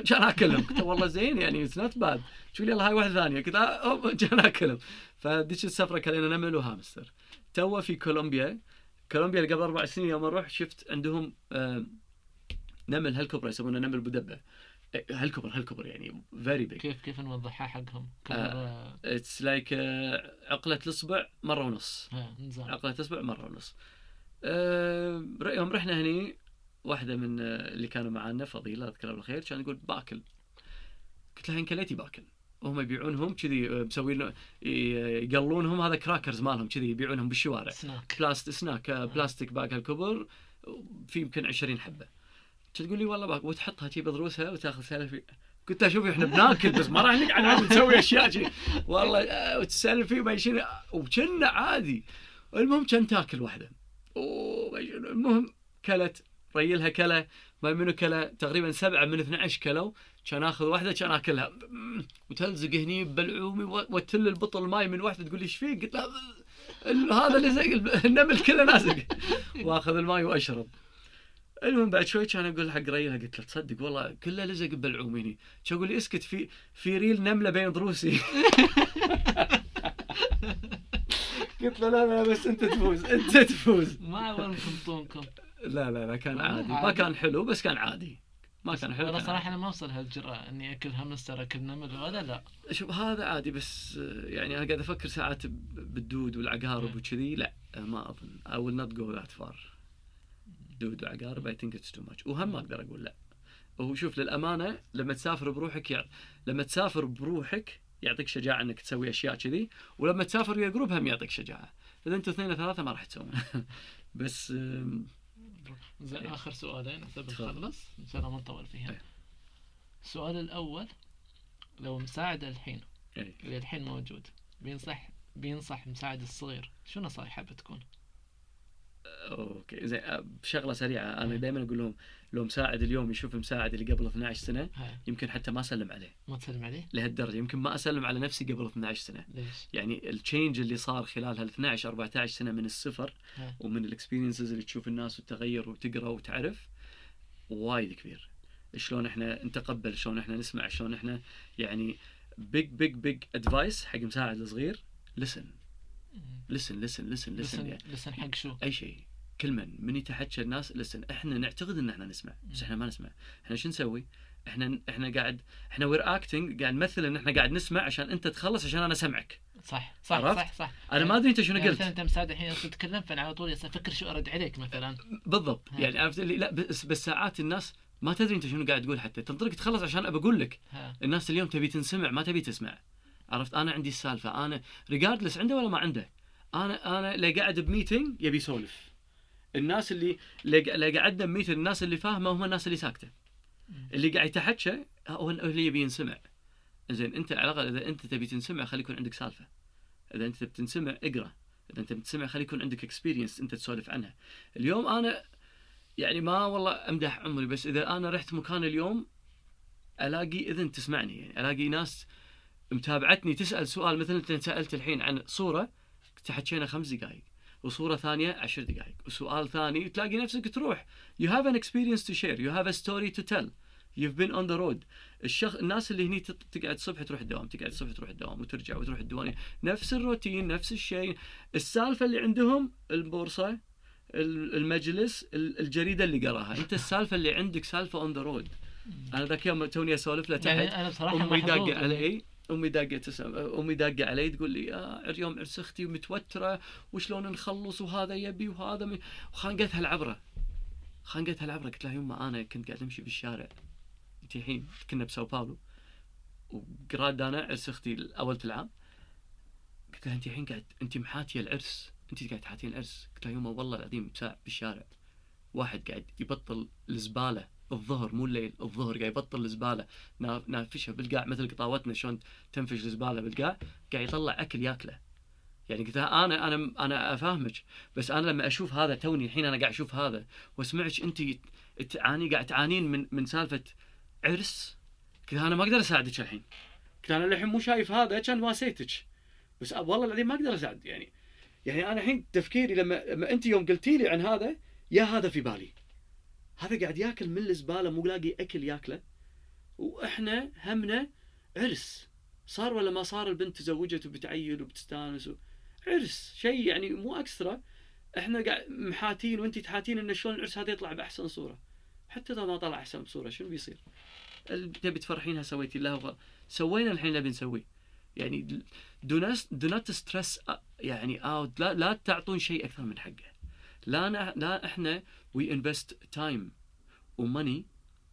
كان اكلهم، قلت والله زين يعني سنات بعد شو لي يلا هاي واحده ثانيه كذا هوب كان اكلهم. فديش السفره كلينا نمل وهامستر. تو في كولومبيا، كولومبيا قبل اربع سنين يوم اروح شفت عندهم نمل هالكبرى يسمونه نمل بدبه، هالكبر هالكبر يعني فيري بيج. كيف كيف نوضحها حقهم؟ اتس لايك عقله الاصبع مره ونص اه عقله الاصبع مره ونص. أه يوم رحنا هني واحده من اللي كانوا معانا فضيله اذكرها بالخير كان يقول باكل، قلت لها ان كليتي باكل، وهم يبيعونهم كذي مسوين يقلونهم هذا كراكرز مالهم كذي يبيعونهم بالشوارع سناك. بلاست سناك بلاستيك باك هالكبر في يمكن عشرين حبه. تقول لي والله باك وتحطها شي بضروسها وتاخذ سيلفي. كنت اشوف احنا بناكل بس ما راح نقعد عاد نسوي اشياء شي والله وتسلفي ما يشيل وكنا عادي. المهم كان تاكل واحده اوه المهم كلت ريلها كله ما منو كله تقريبا سبعه من اثنا عشر كلو، كان اخذ واحده كان اكلها وتلزق هني ببلعومي وتل البطل ماي من واحده تقول لي ايش فيك؟ قلت لها هذا اللي زق النمل كله لازق واخذ الماي واشرب. المهم بعد شوي كان اقول حق ريلها قلت له تصدق والله كله لزق ببلعوميني، كان اقول لي اسكت في في ريل نمله بين ضروسي قلت له لا لا بس انت تفوز انت تفوز ما ورمكم طونكم. لا لا لا كان عادي، عادي ما كان حلو بس كان عادي ما كان حلو. والله صراحه انا ما وصل هالجرأة اني اكل هامستر اكل نمل ولا لا شوف هذا عادي بس يعني انا قاعد افكر ساعات بالدود والعقارب وكذي لا ما اظن I will not go that far دود وعقارب I think it's too much وهم ما أقدر أقول لا. وهو شوف للأمانة لما تسافر بروحك يعني لما تسافر بروحك يعطيك شجاعة إنك تسوي أشياء كذي، ولما تسافر ويا جروب هم يعطيك شجاعة، إذا أنتوا اثنين ثلاثة ما راح تسوون بس زين. آخر سؤالين أبى نخلص إن شاء الله ما نطول فيهم. السؤال الأول لو مساعد الحين أي. اللي الحين موجود بينصح بينصح مساعد الصغير شو نصايحه بتكون؟ اوكي زين بشغله سريعه انا دائما اقول لهم لو مساعد اليوم يشوف مساعد اللي قبل اثنا عشر سنه يمكن حتى ما اسلم عليه. ما تسلم عليه لهالدرجه؟ يمكن ما اسلم على نفسي قبل اثنا عشر سنه. ليش؟ يعني التشينج اللي صار خلال هال اثنا عشر أربعة عشر سنه من الصفر ومن الاكسبيرينسز اللي تشوف الناس والتغير وتقرا وتعرف وايد كبير. شلون احنا نتقبل، شلون احنا نسمع، شلون احنا يعني بيج بيج بيج ادفايس حق مساعد الصغير لسن لسن لسن لسن لسن يعني لسن حق شو؟ اي شيء كل من من يتحكى الناس لسن. احنا نعتقد ان احنا نسمع بس احنا ما نسمع. احنا شو نسوي؟ احنا احنا قاعد احنا وير اكتنج قاعد نمثل ان احنا قاعد نسمع عشان انت تخلص عشان انا سمعك. صح صح صح, صح صح انا يعني ما ادري انت شنو يعني قلت. انت مساعد الحين تتكلم فانا على طول افكر شو ارد عليك مثلا بالضبط ها. يعني عرفت اللي لا بس بالساعات الناس ما تدري انت شنو قاعد تقول حتى تنطرق تخلص عشان ابى اقول لك ها. الناس اليوم تبي تنسمع ما تبي تسمع. عرفت انا عندي السالفه انا ريجاردلس عنده ولا ما عنده. انا انا اللي قاعد بميتنج يبي يسولف. الناس اللي اللي قاعدنا بميتنج الناس اللي فاهمه هم الناس اللي ساكته. اللي قاعد يتحكى هو اللي يبي ينسمع. زين انت على الاقل اذا انت تبي تنسمع خلي يكون عندك سالفه. اذا انت بتنسمع اقرا. اذا انت بتسمع خلي يكون عندك اكسبيرينس انت تسولف عنها. اليوم انا يعني ما والله امدح عمري بس اذا انا رحت مكان اليوم الاقي اذن تسمعني، يعني الاقي ناس متابعتني تسال سؤال. مثلا انت سالت الحين عن صوره تحكينا خمس دقائق، وصوره ثانيه عشر دقائق، وسؤال ثاني، تلاقي نفسك تروح. You have an experience to share, you have a story to tell, you've been on the road. الشخ... الناس اللي هني تقعد الصبح تروح الدوام، تقعد الصبح تروح الدوام وترجع وتروح الديوانيه، نفس الروتين نفس الشيء. السالفه اللي عندهم البورصه، المجلس، الجريده اللي قراها. انت السالفه اللي عندك سالفه on the road. انا ذاك يوم توني اسولف له تحت، يعني امي داقه علي امي داقه تسأل امي داقه علي تقول لي آه اليوم عرس اختي ومتوتره وشلون نخلص وهذا يبي وهذا مي... وخانقتها العبره خانقتها العبره قلت لها يما انا كنت قاعد امشي بالشارع، انت الحين كنا بساو باولو وقراد انا عرس اختي اول العام، قلت لها انت الحين قاعد انت محاتيه العرس، انت قاعد تحاتين العرس. قلت لها يما والله العظيم ساعه بالشارع واحد قاعد يبطل الزباله الظهر، مو الليل، الظهر قاعد يبطل الزباله، نافشها بالقاع مثل قطاوتنا شلون تنفش الزباله بالقاع، قاعد يطلع اكل ياكله. يعني قلت لها انا انا انا افهمك، بس انا لما اشوف هذا توني الحين انا قاعد اشوف هذا واسمعك انت تعاني، قاعد تعانين من من سالفه عرس. قلت لها انا ما اقدر اساعدك الحين، قلت لها انا الحين مو شايف هذا كان واسيتك، بس والله العظيم ما اقدر اساعد. يعني يعني انا الحين تفكيري لما, لما انت يوم قلتي لي عن هذا، يا هذا في بالي هذا قاعد ياكل من الزباله مو لاقي اكل ياكله، واحنا همنا عرس. صار ولا ما صار؟ البنت تزوجت وبتعيل وبتستانس و... عرس شيء يعني مو اكسترا، احنا قاعد محاتين وانت تحاتين ان شلون العرس هذا يطلع باحسن صوره. حتى اذا ما طلع احسن صوره شنو بيصير؟ تبي تفرحينها سويتي لها وغ... سوينا الحين اللي بنسويه. يعني do not stress يعني out، لا لا تعطون شيء اكثر من حقه. لا نا... لا احنا we invest time وmoney،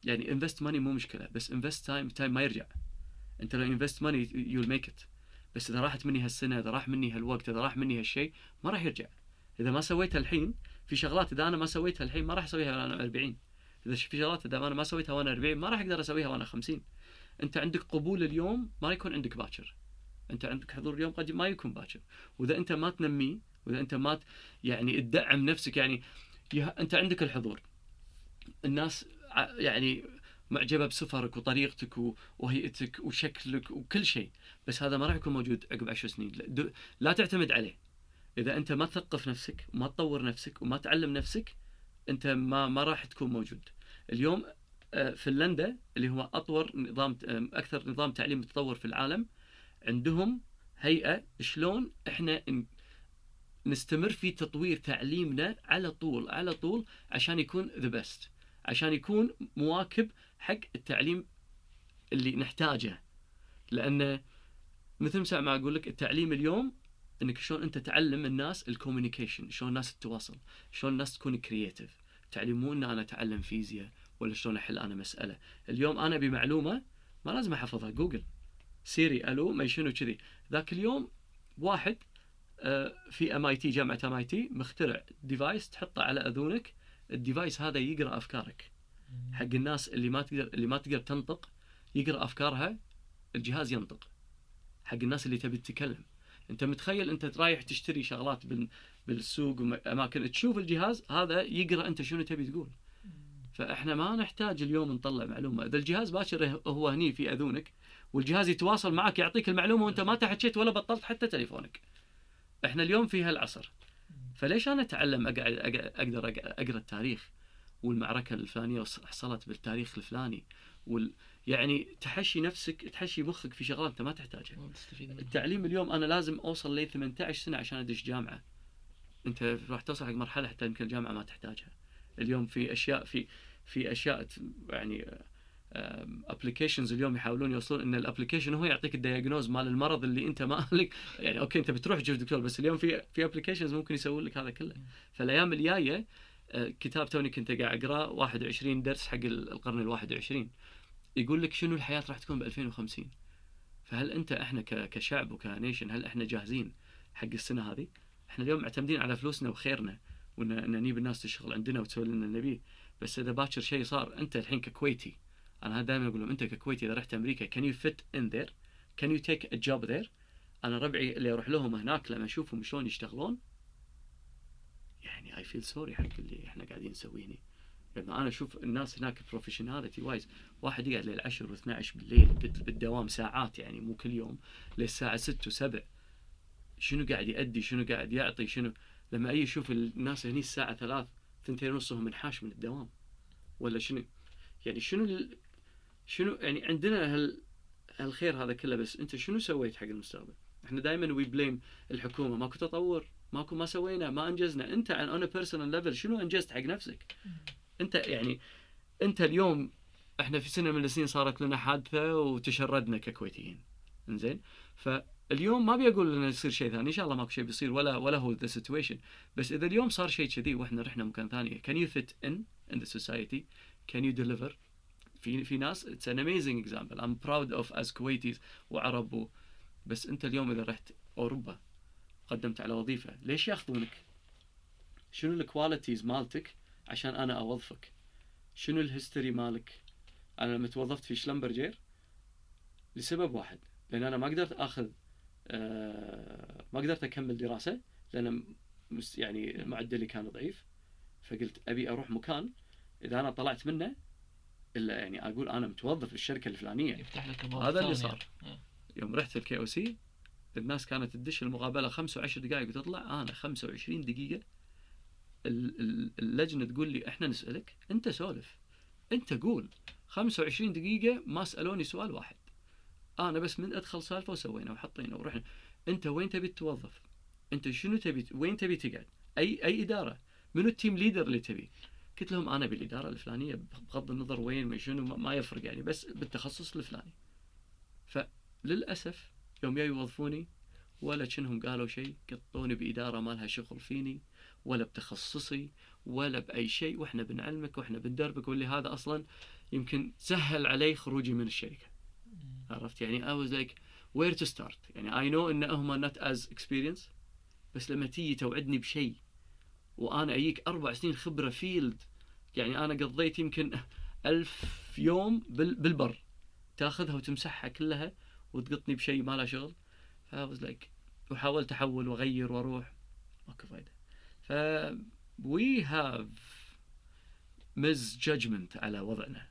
يعني invest money مو مشكله، بس invest time time ما يرجع. انت لو invest money you'll make it، بس اذا راحت مني هالسنه، اذا راح مني هالوقت، اذا راح مني هالشيء ما راح يرجع. اذا ما سويتها الحين، في شغلات اذا انا ما سويتها الحين ما راح اسويها وانا أربعين. اذا في شغلات اذا انا ما سويتها وانا أربعين ما راح اقدر اسويها وانا خمسين. انت عندك قبول اليوم ما يكون عندك باكر، انت عندك حضور اليوم قد ما يكون باكر. واذا انت ما تنميه، واذا انت ما يعني تدعم نفسك، يعني انت عندك الحضور، الناس يعني معجبه بسفرك وطريقتك وهيئتك وشكلك وكل شيء، بس هذا ما راح يكون موجود عقب عشر سنين. لا تعتمد عليه. اذا انت ما تثقف نفسك وما تطور نفسك وما تعلم نفسك، انت ما ما راح تكون موجود. اليوم فنلندا اللي هو اطور نظام، اكثر نظام تعليم متطور في العالم، عندهم هيئه شلون احنا نستمر في تطوير تعليمنا على طول على طول عشان يكون ذا بيست، عشان يكون مواكب حق التعليم اللي نحتاجه. لأن مثل ما أقول لك التعليم اليوم إنك شلون أنت تعلم الناس الكوميونيكيشن، شلون الناس تتواصل، شلون الناس تكون كرياتيف. تعليم مو إن أنا أتعلم فيزياء ولا شلون أحل أنا مسألة. اليوم أنا بمعلومة ما لازم أحفظها، جوجل سيري ألو ما شنو كذي. ذاك اليوم واحد في ام اي تي، جامعه ام اي تي، مخترع ديفايس تحطه على اذونك، الديفايس هذا يقرا افكارك. حق الناس اللي ما تقدر اللي ما تقدر تنطق، يقرا افكارها، الجهاز ينطق. حق الناس اللي تبي تتكلم، انت متخيل انت رايح تشتري شغلات بالسوق واماكن، تشوف الجهاز هذا يقرا انت شنو تبي تقول. فاحنا ما نحتاج اليوم نطلع معلومه، اذا الجهاز باكر هو هني في اذونك، والجهاز يتواصل معك يعطيك المعلومه وانت ما تحكيت ولا بطلت حتى تليفونك. احنا اليوم في هالعصر، فليش انا اتعلم اقعد اقدر اقرا التاريخ والمعركه الفلانيه وحصلت بالتاريخ الفلاني وال... يعني تحشي نفسك، تحشي مخك في شغلات انت ما تحتاجها. التعليم اليوم انا لازم اوصل لي ثمانية عشر سنه عشان ادش جامعه، انت راح توصل حق مرحله حتى يمكن الجامعه ما تحتاجها. اليوم في اشياء في في اشياء يعني ابلكيشنز اليوم يحاولون يوصلون ان الابلكيشن هو يعطيك الدياجنوز مال المرض اللي انت ما لك، يعني اوكي انت بتروح تشوف دكتور، بس اليوم في في ابلكيشنز ممكن يسوون لك هذا كله. فالايام الجايه كتاب توني كنت قاعد اقرا واحد وعشرين درس حق القرن الواحد وعشرين، يقول لك شنو الحياه راح تكون ب ألفين وخمسين. فهل انت احنا كشعب وكنيشن هل احنا جاهزين حق السنه هذه؟ احنا اليوم معتمدين على فلوسنا وخيرنا وان نجيب الناس تشتغل عندنا وتسوي لنا النبي، بس اذا باكر شيء صار انت الحين ككويتي، أنا دائما أقول لهم أنت ككويتي إذا رحت أمريكا can you fit in there, can you take a job there. أنا ربعي اللي أروح لهم هناك لما أشوفهم شلون يشتغلون، يعني I feel sorry حق اللي إحنا قاعدين نسويه هنا. لما انا اشوف الناس هناك بروفيشناليتي وايز، واحد يقعد للعشر واثناعش بالليل بالدوام ساعات، يعني مو كل يوم، للساعه ست وسبع، شنو قاعد يؤدي، شنو قاعد يعطي، شنو. لما اجي اشوف الناس هني الساعه ثلاث، ثنتين ونصهم منحاش من الدوام ولا شنو، يعني شنو شنو يعني عندنا هال الخير هذا كله، بس انت شنو سويت حق المستقبل؟ احنا دائما وي بليم الحكومه، ماكو تطور، ماكو، ما سوينا، ما انجزنا. انت عن انا بيرسونال ليفل شنو انجزت حق نفسك انت؟ يعني انت اليوم احنا في سنه من السنين صارت لنا حادثه وتشردنا ككويتيين، انزين، فاليوم ما بيقول لنا يصير شيء ثاني، ان شاء الله ماكو شيء بيصير ولا ولا هو ذا سيتويشن، بس اذا اليوم صار شيء كذي واحنا رحنا مكان ثاني، can you fit in in the society, can you deliver. في في ناس it's an amazing example, I'm proud of as Kuwaitis وعرب و... بس انت اليوم اذا رحت اوروبا قدمت على وظيفه، ليش ياخذونك؟ شنو الكواليتيز مالتك عشان انا اوظفك؟ شنو الهيستوري مالك؟ انا لما توظفت في شلمبرجير لسبب واحد، لان انا ما قدرت اخذ آه ما قدرت اكمل دراسه، لان يعني معدلي كان ضعيف، فقلت ابي اروح مكان اذا انا طلعت منه الا يعني اقول انا متوظف بالشركه الفلانيه، يفتح لك ابواب. هذا اللي صار يوم رحت الكي او سي، الناس كانت تدش المقابله خمسة وعشرين دقائق وتطلع، انا خمسة وعشرين دقيقه اللجنه تقول لي احنا نسالك، انت سولف، انت قول. خمسة وعشرين دقيقه ما سالوني سؤال واحد، انا بس من ادخل سالفه وسوينا وحطينا ورحنا. انت وين تبي تتوظف؟ انت شنو تبي؟ وين تبي تقعد؟ اي اي اداره؟ منو التيم ليدر اللي تبي؟ قلت لهم أنا بالإدارة الفلانية، بغض النظر وين وشنو ما يفرق يعني، بس بالتخصص الفلاني. فللأسف يوم جاي يوظفوني ولا شنهم قالوا شيء، قطوني بإدارة ما لها شغل فيني ولا بتخصصي ولا بأي شيء، وإحنا بنعلمك وإحنا بندربك، واللي هذا أصلا يمكن سهل علي خروجي من الشركة. عرفت يعني I was like where to start، يعني I know إن هم not as experience، بس لما تيجي توعدني بشيء وأنا أجيك أربع سنين خبرة فيلد، يعني أنا قضيت يمكن ألف يوم بالبر، تأخذها وتمسحها كلها وتقطني بشيء ما له شغل. فأوز لك وحاولت أحول وأغير وأروح، ماكو فايدة. ف we have misjudgment على وضعنا،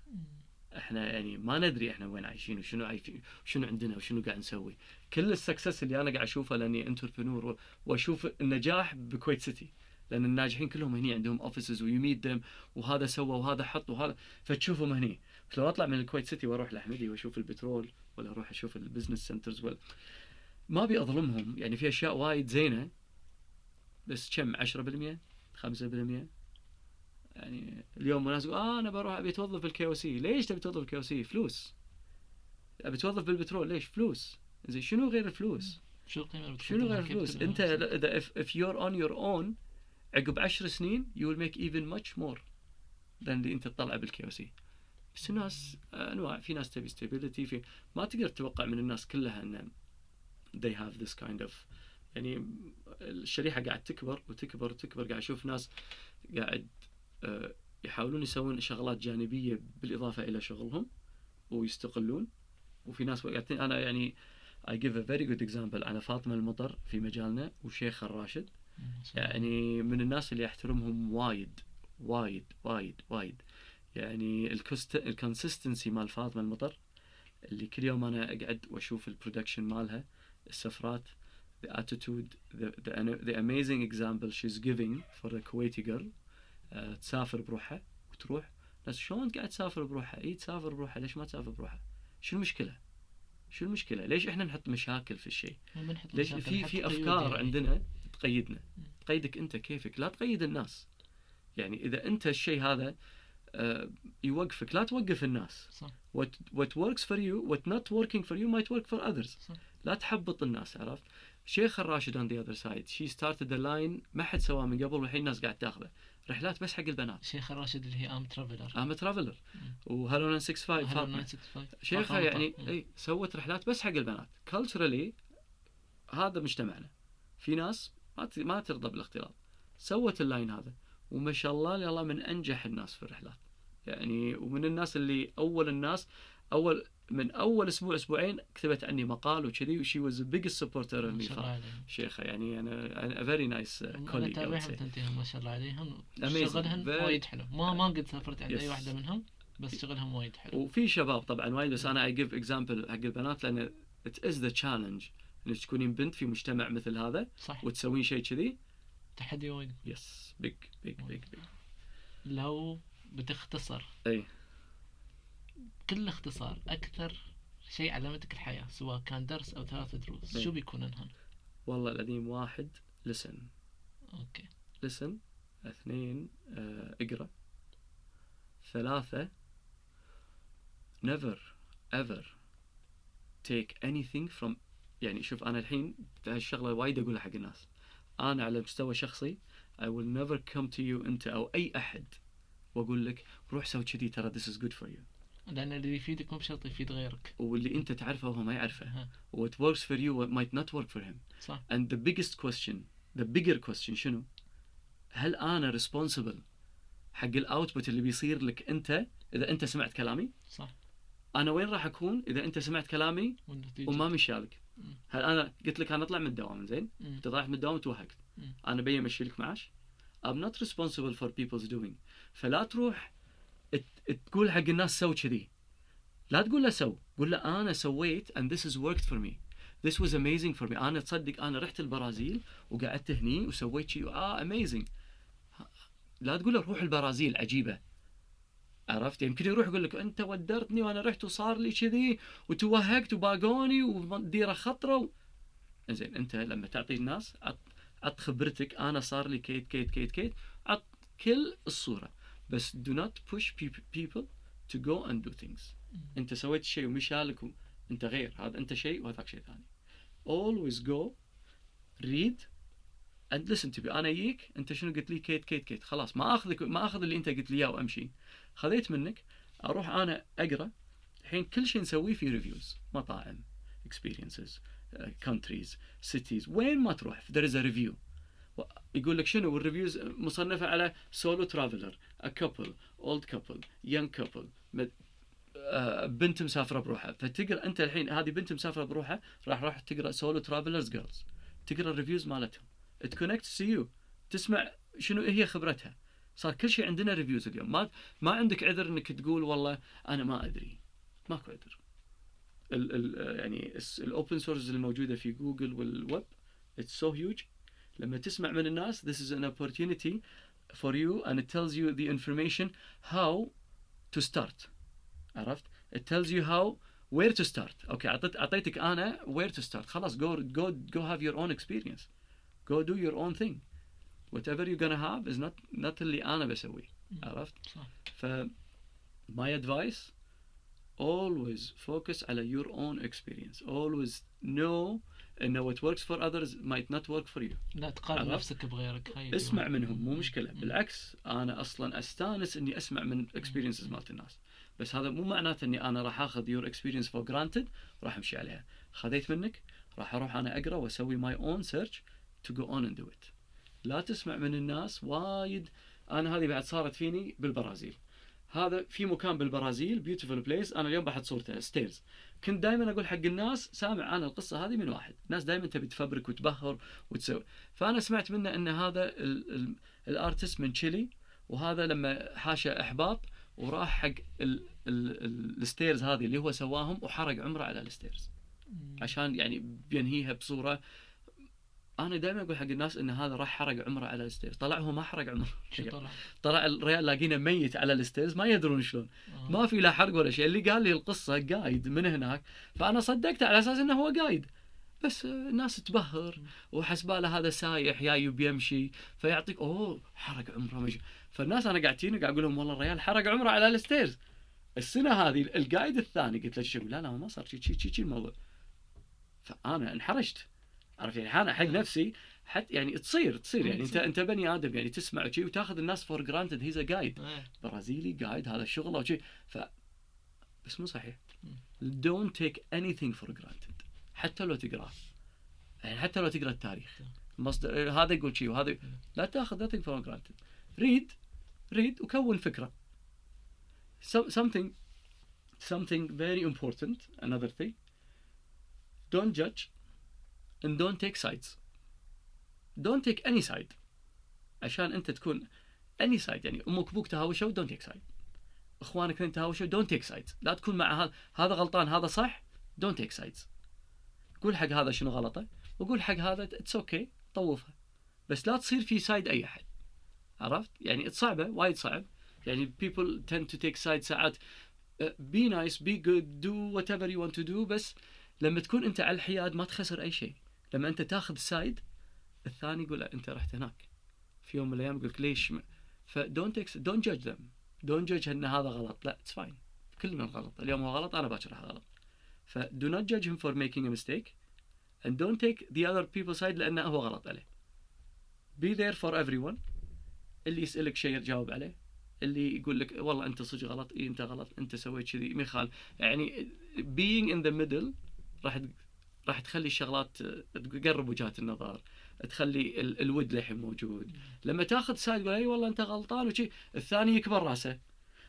إحنا يعني ما ندري إحنا وين عايشين وشنو عايشين وشنو عندنا وشنو قاعد نسوي. كل السكسس اللي أنا قاعد أشوفه، لأني انتربرنور وأشوف النجاح بكويت سيتي، لأن الناجحين كلهم هني عندهم أوفيسز ويميت دم، وهذا سوى وهذا حط وهذا، فتشوفهم هني. فلو أطلع من الكويت سيتي وأروح لأحمدي وأشوف البترول ولا أروح أشوف البزنس سنترز، ولا ما بيأظلمهم، يعني في أشياء وايد زينة، بس كم عشرة بالمئة خمسة بالمئة. يعني اليوم الناس يقول آه أنا بروح أبي أتوظف بالكي أو سي، ليش تبي توظف بالكي أو سي؟ فلوس. أبي أتوظف بالبترول، ليش؟ فلوس. زين شنو غير الفلوس؟ شنو قيمة؟ شنو غير الفلوس؟ أنت إذا if if you're on your own عقب عشر سنين you will make even much more than اللي انت تطلع بالكي او سي. بس الناس انواع، في ناس تبي stability، في ما تقدر تتوقع من الناس كلها ان they have this kind of، يعني الشريحة قاعد تكبر وتكبر وتكبر. قاعد اشوف ناس قاعد يحاولون يسوون شغلات جانبية بالاضافة الى شغلهم ويستقلون، وفي ناس وقعتين. انا يعني I give a very good example على فاطمة المطر في مجالنا وشيخة الراشد، يعني من الناس اللي احترمهم وايد وايد وايد وايد. يعني الكوست الكونسستنسي مال فاطمه المطر، اللي كل يوم انا اقعد واشوف البرودكشن مالها، السفرات، the attitude, the the, the amazing example she's giving for the Kuwaiti girl. uh, تسافر بروحها وتروح. بس شلون قاعد تسافر بروحها؟ اي تسافر بروحها، ليش ما تسافر بروحها؟ شو المشكله؟ شو المشكله؟ ليش احنا نحط مشاكل في الشيء؟ ليش في في افكار عندنا تقيدنا؟ تقيدك انت كيفك، لا تقيد الناس. يعني اذا انت الشيء هذا يوقفك، لا توقف الناس. صح. what what works for you, what not working for you might work for others. صح. لا تحبط الناس. عرفت؟ شيخ الراشد on the other side she started a line ما حد سواه من قبل، والحين الناس قاعد تاخذه، رحلات بس حق البنات. شيخ الراشد اللي هي ام ترافلر ام ترافلر وهالونا خمسة وستين. شيخه يعني اي سوت رحلات بس حق البنات. culturally هذا مجتمعنا، في ناس ما ترضى بالاختلاط، سوت اللاين هذا وما شاء الله يلا من أنجح الناس في الرحلات. يعني ومن الناس اللي أول الناس أول من اول اسبوع اسبوعين كتبت عني مقال وكذي وشي واز بيج سبورتر لي شيخه. يعني انا انا فيري نايس كوليج ما شاء الله عليهم. شغلهم وايد حلو، ما ما قد سافرت على yes. اي واحده منهم، بس شغلهم وايد حلو. وفي شباب طبعا وايد، بس انا اي جيف اكزامبل حق البنات لان ات از ذا تشالنج انك تكونين بنت في مجتمع مثل هذا صح. وتسوين شيء كذي تحدي وايد يس بيج بيج بيج. لو بتختصر اي كل اختصار اكثر شيء علمتك الحياه، سواء كان درس او ثلاث دروس بي. شو بيكون انهم؟ والله القديم واحد listen اوكي listen، اثنين اه اقرا، ثلاثه never ever take anything from. يعني شوف انا الحين هالشغله وايد اقولها حق الناس، انا على مستوى شخصي I will never come to you انت او اي احد واقول لك روح سوي كذي ترى this is good for you، لأن اللي يفيدك مو بشرط يفيد غيرك، واللي أنت تعرفه وهو ما يعرفه. What works for you might not work for him. صح. And the biggest question, the bigger question شنو؟ هل أنا responsible حق الأوتبوت اللي بيصير لك أنت إذا أنت سمعت كلامي؟ صح. أنا وين راح أكون إذا أنت سمعت كلامي وما مشالك؟ هل أنا قلت لك أنا أطلع من الدوام زين؟ أنت طلعت من الدوام توهقت. أنا بيجي أمشي لك معاش. I'm not responsible for people's doing. فلا تروح تقول حق الناس سوي كذي، لا تقول له سو، قول له أنا سويت and this has worked for me, this was amazing for me. أنا تصدق أنا رحت البرازيل وقعدت هني وسويت شيء آه amazing. لا تقول له روح البرازيل عجيبة، عرفت؟ يمكن يروح يقول لك أنت ودرتني وأنا رحت وصار لي كذي وتوهقت وباقوني وديرة خطرة و... إنزين أنت لما تعطي الناس عط عط خبرتك، أنا صار لي كيت كيت كيت كيت، عط كل الصورة. بس do not push people to go and do things. أنت سويت شيء ومشالك و... أنت غير هذا، أنت شيء وهذاك شيء ثاني. always go read and listen to me. أنا ييك أنت شنو قلت لي كيت كيت كيت، خلاص ما أخذك، ما أخذ اللي أنت قلت لي إياه وأمشي. خذيت منك أروح أنا أقرأ الحين كل شيء نسويه في ريفيوز، مطاعم، experiences, uh, countries, cities، وين ما تروح there is a review. يقول لك شنو الريفيوز مصنفة على سولو ترافلر، a couple, old couple, young couple، بنت مسافرة بروحها. فتقرأ أنت الحين هذه بنت مسافرة بروحها راح راح تقرأ سولو ترافلرز جيرلز، تقرأ الريفيوز مالتهم، it connects to you، تسمع شنو هي خبرتها. صار كل شيء عندنا ريفيوز اليوم، ما ما عندك عذر إنك تقول والله أنا ما أدري، ماكو عذر. ال ال يعني الأوبن سورس الموجودة في جوجل والويب it's so huge. لما تسمع من الناس this is an opportunity for you and it tells you the information how to start. عرفت؟ It tells you how where to start. اوكي عطيت اعطيتك انا where to start. خلاص go go go have your own experience. Go do your own thing. Whatever you're gonna have is not not اللي انا بسويه. عرفت؟ ف my advice always focus على your own experience. Always know إنه what works for others might not work for you. لا تقارن نفسك بغيرك. اسمع منهم مو مشكلة، بالعكس أنا أصلاً أستانس إني أسمع من experiences مالت الناس، بس هذا مو معناته إني أنا راح أخذ your experience for granted راح أمشي عليها. خذيت منك راح أروح أنا أقرأ وأسوي my own search to go on and do it. لا تسمع من الناس وايد. أنا هذه بعد صارت فيني بالبرازيل، هذا في مكان بالبرازيل beautiful place أنا اليوم بحط صورته ستيرز. كنت دائما أقول حق الناس سامع أنا القصة هذه من واحد، الناس دائما تبي تفبرك وتبهر وتسوي. فأنا سمعت منه أن هذا الارتست من تشيلي، وهذا لما حاشا إحباط وراح حق الستيرز هذه اللي هو سواهم وحرق عمره على الستيرز عشان يعني بينهيها بصورة. أنا دائما أقول حق الناس إن هذا راح حرق عمره على الستيرز، طلع هو ما حرق عمره. طلع طلع الريال لاقينا ميت على الستيرز، ما يدرون شلون آه. ما في لا حرق ولا شيء. اللي قال لي القصة قايد من هناك، فأنا صدقته على أساس إنه هو قايد، بس الناس تبهر وحسباله هذا سايح جاي وبيمشي فيعطيك أوه حرق عمره مش. فالناس أنا قاعدين قاعد أقول لهم والله الريال حرق عمره على الستيرز. السنة هذه القايد الثاني قلت له شو، لا لا ما صار شيء شيء شيء الموضوع. فأنا انحرجت، عرفت يعني أنا حق نفسي حتى يعني تصير تصير يعني أنت أنت بني آدم يعني تسمع وشي وتأخذ الناس فور جرانتد هيز قايد برازيلي قايد هذا الشغل أو شيء. ف بس مو صحيح. don't take anything for granted. حتى لو تقرأ يعني حتى لو تقرأ التاريخ مصدر هذا يقول شيء وهذا لا تأخذ nothing for granted. read read وكون فكرة. so something something very important, another thing. Don't judge and don't take sides. Don't take any side. عشان أنت تكون any side يعني أمك وأبوك تهاوشوا don't take side. إخوانك اثنين تهاوشوا don't take sides. لا تكون مع هذا هذا غلطان هذا صح. Don't take sides. قول حق هذا شنو غلطه وقول حق هذا it's okay طوفها. بس لا تصير في سايد أي أحد. عرفت؟ يعني صعبة وايد صعب. يعني people tend to take sides ساعات. Uh, be nice, be good, do whatever you want to do. بس لما تكون أنت على الحياد ما تخسر أي شيء. لما أنت تاخذ سايد الثاني يقول أنت رحت هناك. في يوم من الأيام يقولك ليش؟ ف don't take, don't judge them. Don't judge أن هذا غلط. لا it's fine. كل من غلط. اليوم هو غلط أنا باكر راح غلط. ف do not judge him for making a mistake. And don't take the other people's side لأنه هو غلط عليه. Be there for everyone. اللي يسألك شيء جاوب عليه. اللي يقول لك والله أنت صدق غلط. إيه أنت غلط. أنت سويت كذي. ما يخالف. يعني being in the middle راح راح تخلي الشغلات تقرب وجهات النظر. تخلي ال... الود لحم موجود. لما تاخذ سايد تقول أي والله أنت غلطان وشي. الثاني يكبر رأسه.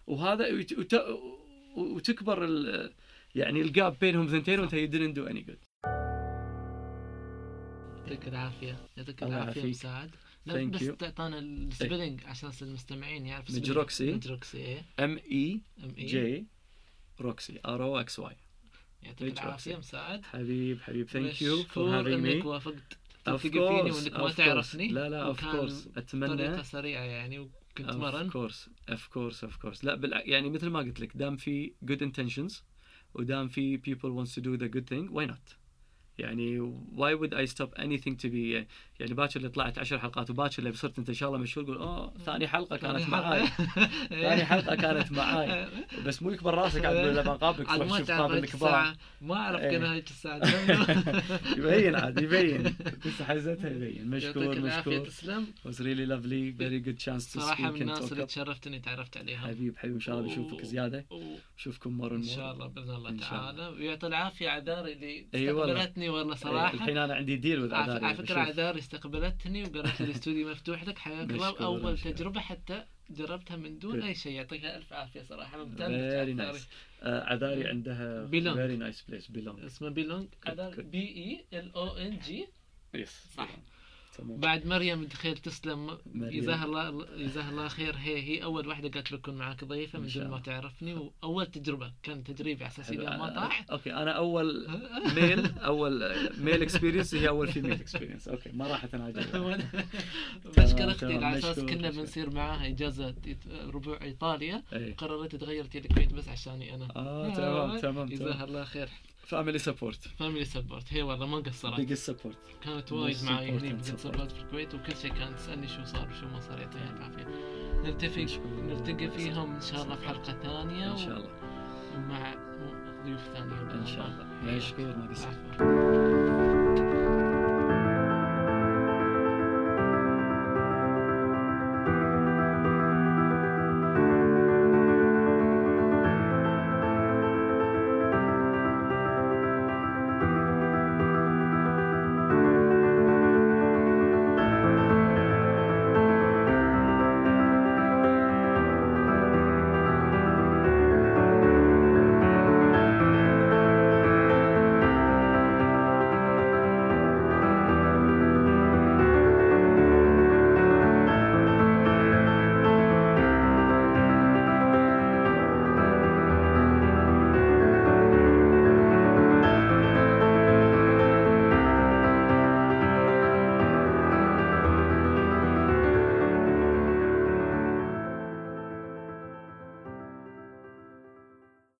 وهذا وت... وت... وتكبر ال... يعني الجاب بينهم ثنتين وأنت you didn't do any good. يعطيك العافية. يعطيك العافية مساعد. لا بس تعطانا السبيلنج عشان المستمعين يعرفوا. مجروكسي. مجروكسي. M E J روكسي R O X Y. يعطيك العافية مساعد. حبيب حبيب. Thank you for having me. وافقت تلتقيني وإنك ما تعرفني. لا لا of course. أتمنى. طريقة سريعة يعني وكنت مرن. Of course of course of course. لا بال يعني مثل ما قلت لك دام في good intentions ودام في people wants to do the good thing why not. يعني why would I stop anything to be يعني باكر اللي طلعت عشر حلقات وباكر اللي صرت انت ان شاء الله مشهور قول اوه ثاني حلقه كانت معاي ثاني حلقه كانت معاي بس مو يكبر راسك عاد لما اقابلك شوف قابل الكبار ما اعرف كنا هيك الساعه يبين عاد يبين بس حزتها يبين مشكور مشكور تسلم وصري لي لافلي فيري جود تشانس تو صراحه من الناس اللي تشرفتني تعرفت عليها حبيب حبيب ان شاء الله بشوفك زياده بشوفكم مره ان شاء الله باذن الله تعالى ويعطي العافيه عذاري اللي استقبلتني والله صراحه الحين انا عندي ديل وذا عذاري على فكره عذاري استقبلتني وقالت لي الاستوديو مفتوح لك حياك الله اول تجربه حتى جربتها من دون اي شيء يعطيها الف عافيه صراحه ممتاز nice. آه عذاري عندها فيري نايس بليس بلون اسمه بلون بي اي ال او ان جي يس صح تمام. بعد مريم دخيل تسلم جزاها الله جزاها الله خير هي هي اول واحده قالت لكم معاك ضيفه من دون ما تعرفني واول تجربه كانت تجربه اساسيه ما طاح اوكي انا اول ميل اول ميل اكسبيرينس هي اول في ميل اكسبيرينس اوكي ما راحت انا اجرب بشكر اختي على اساس كنا بنصير معاها اجازه ربوع ايطاليا قررت تغيرت لك بيت بس عشاني انا اه تمام تمام جزاها الله خير فاميلي سبورت فاميلي سبورت هي والله ما قصرت بيج سبورت كانت وايد معي هنا بيج سبورت في الكويت وكل شيء كانت تسالني شو صار وشو ما صار يعطيها العافيه نلتقي نلتقي فيهم ان شاء الله في حلقه ثانيه ان شاء الله مع ضيوف ثانيين ان شاء الله مشكور ما قصرت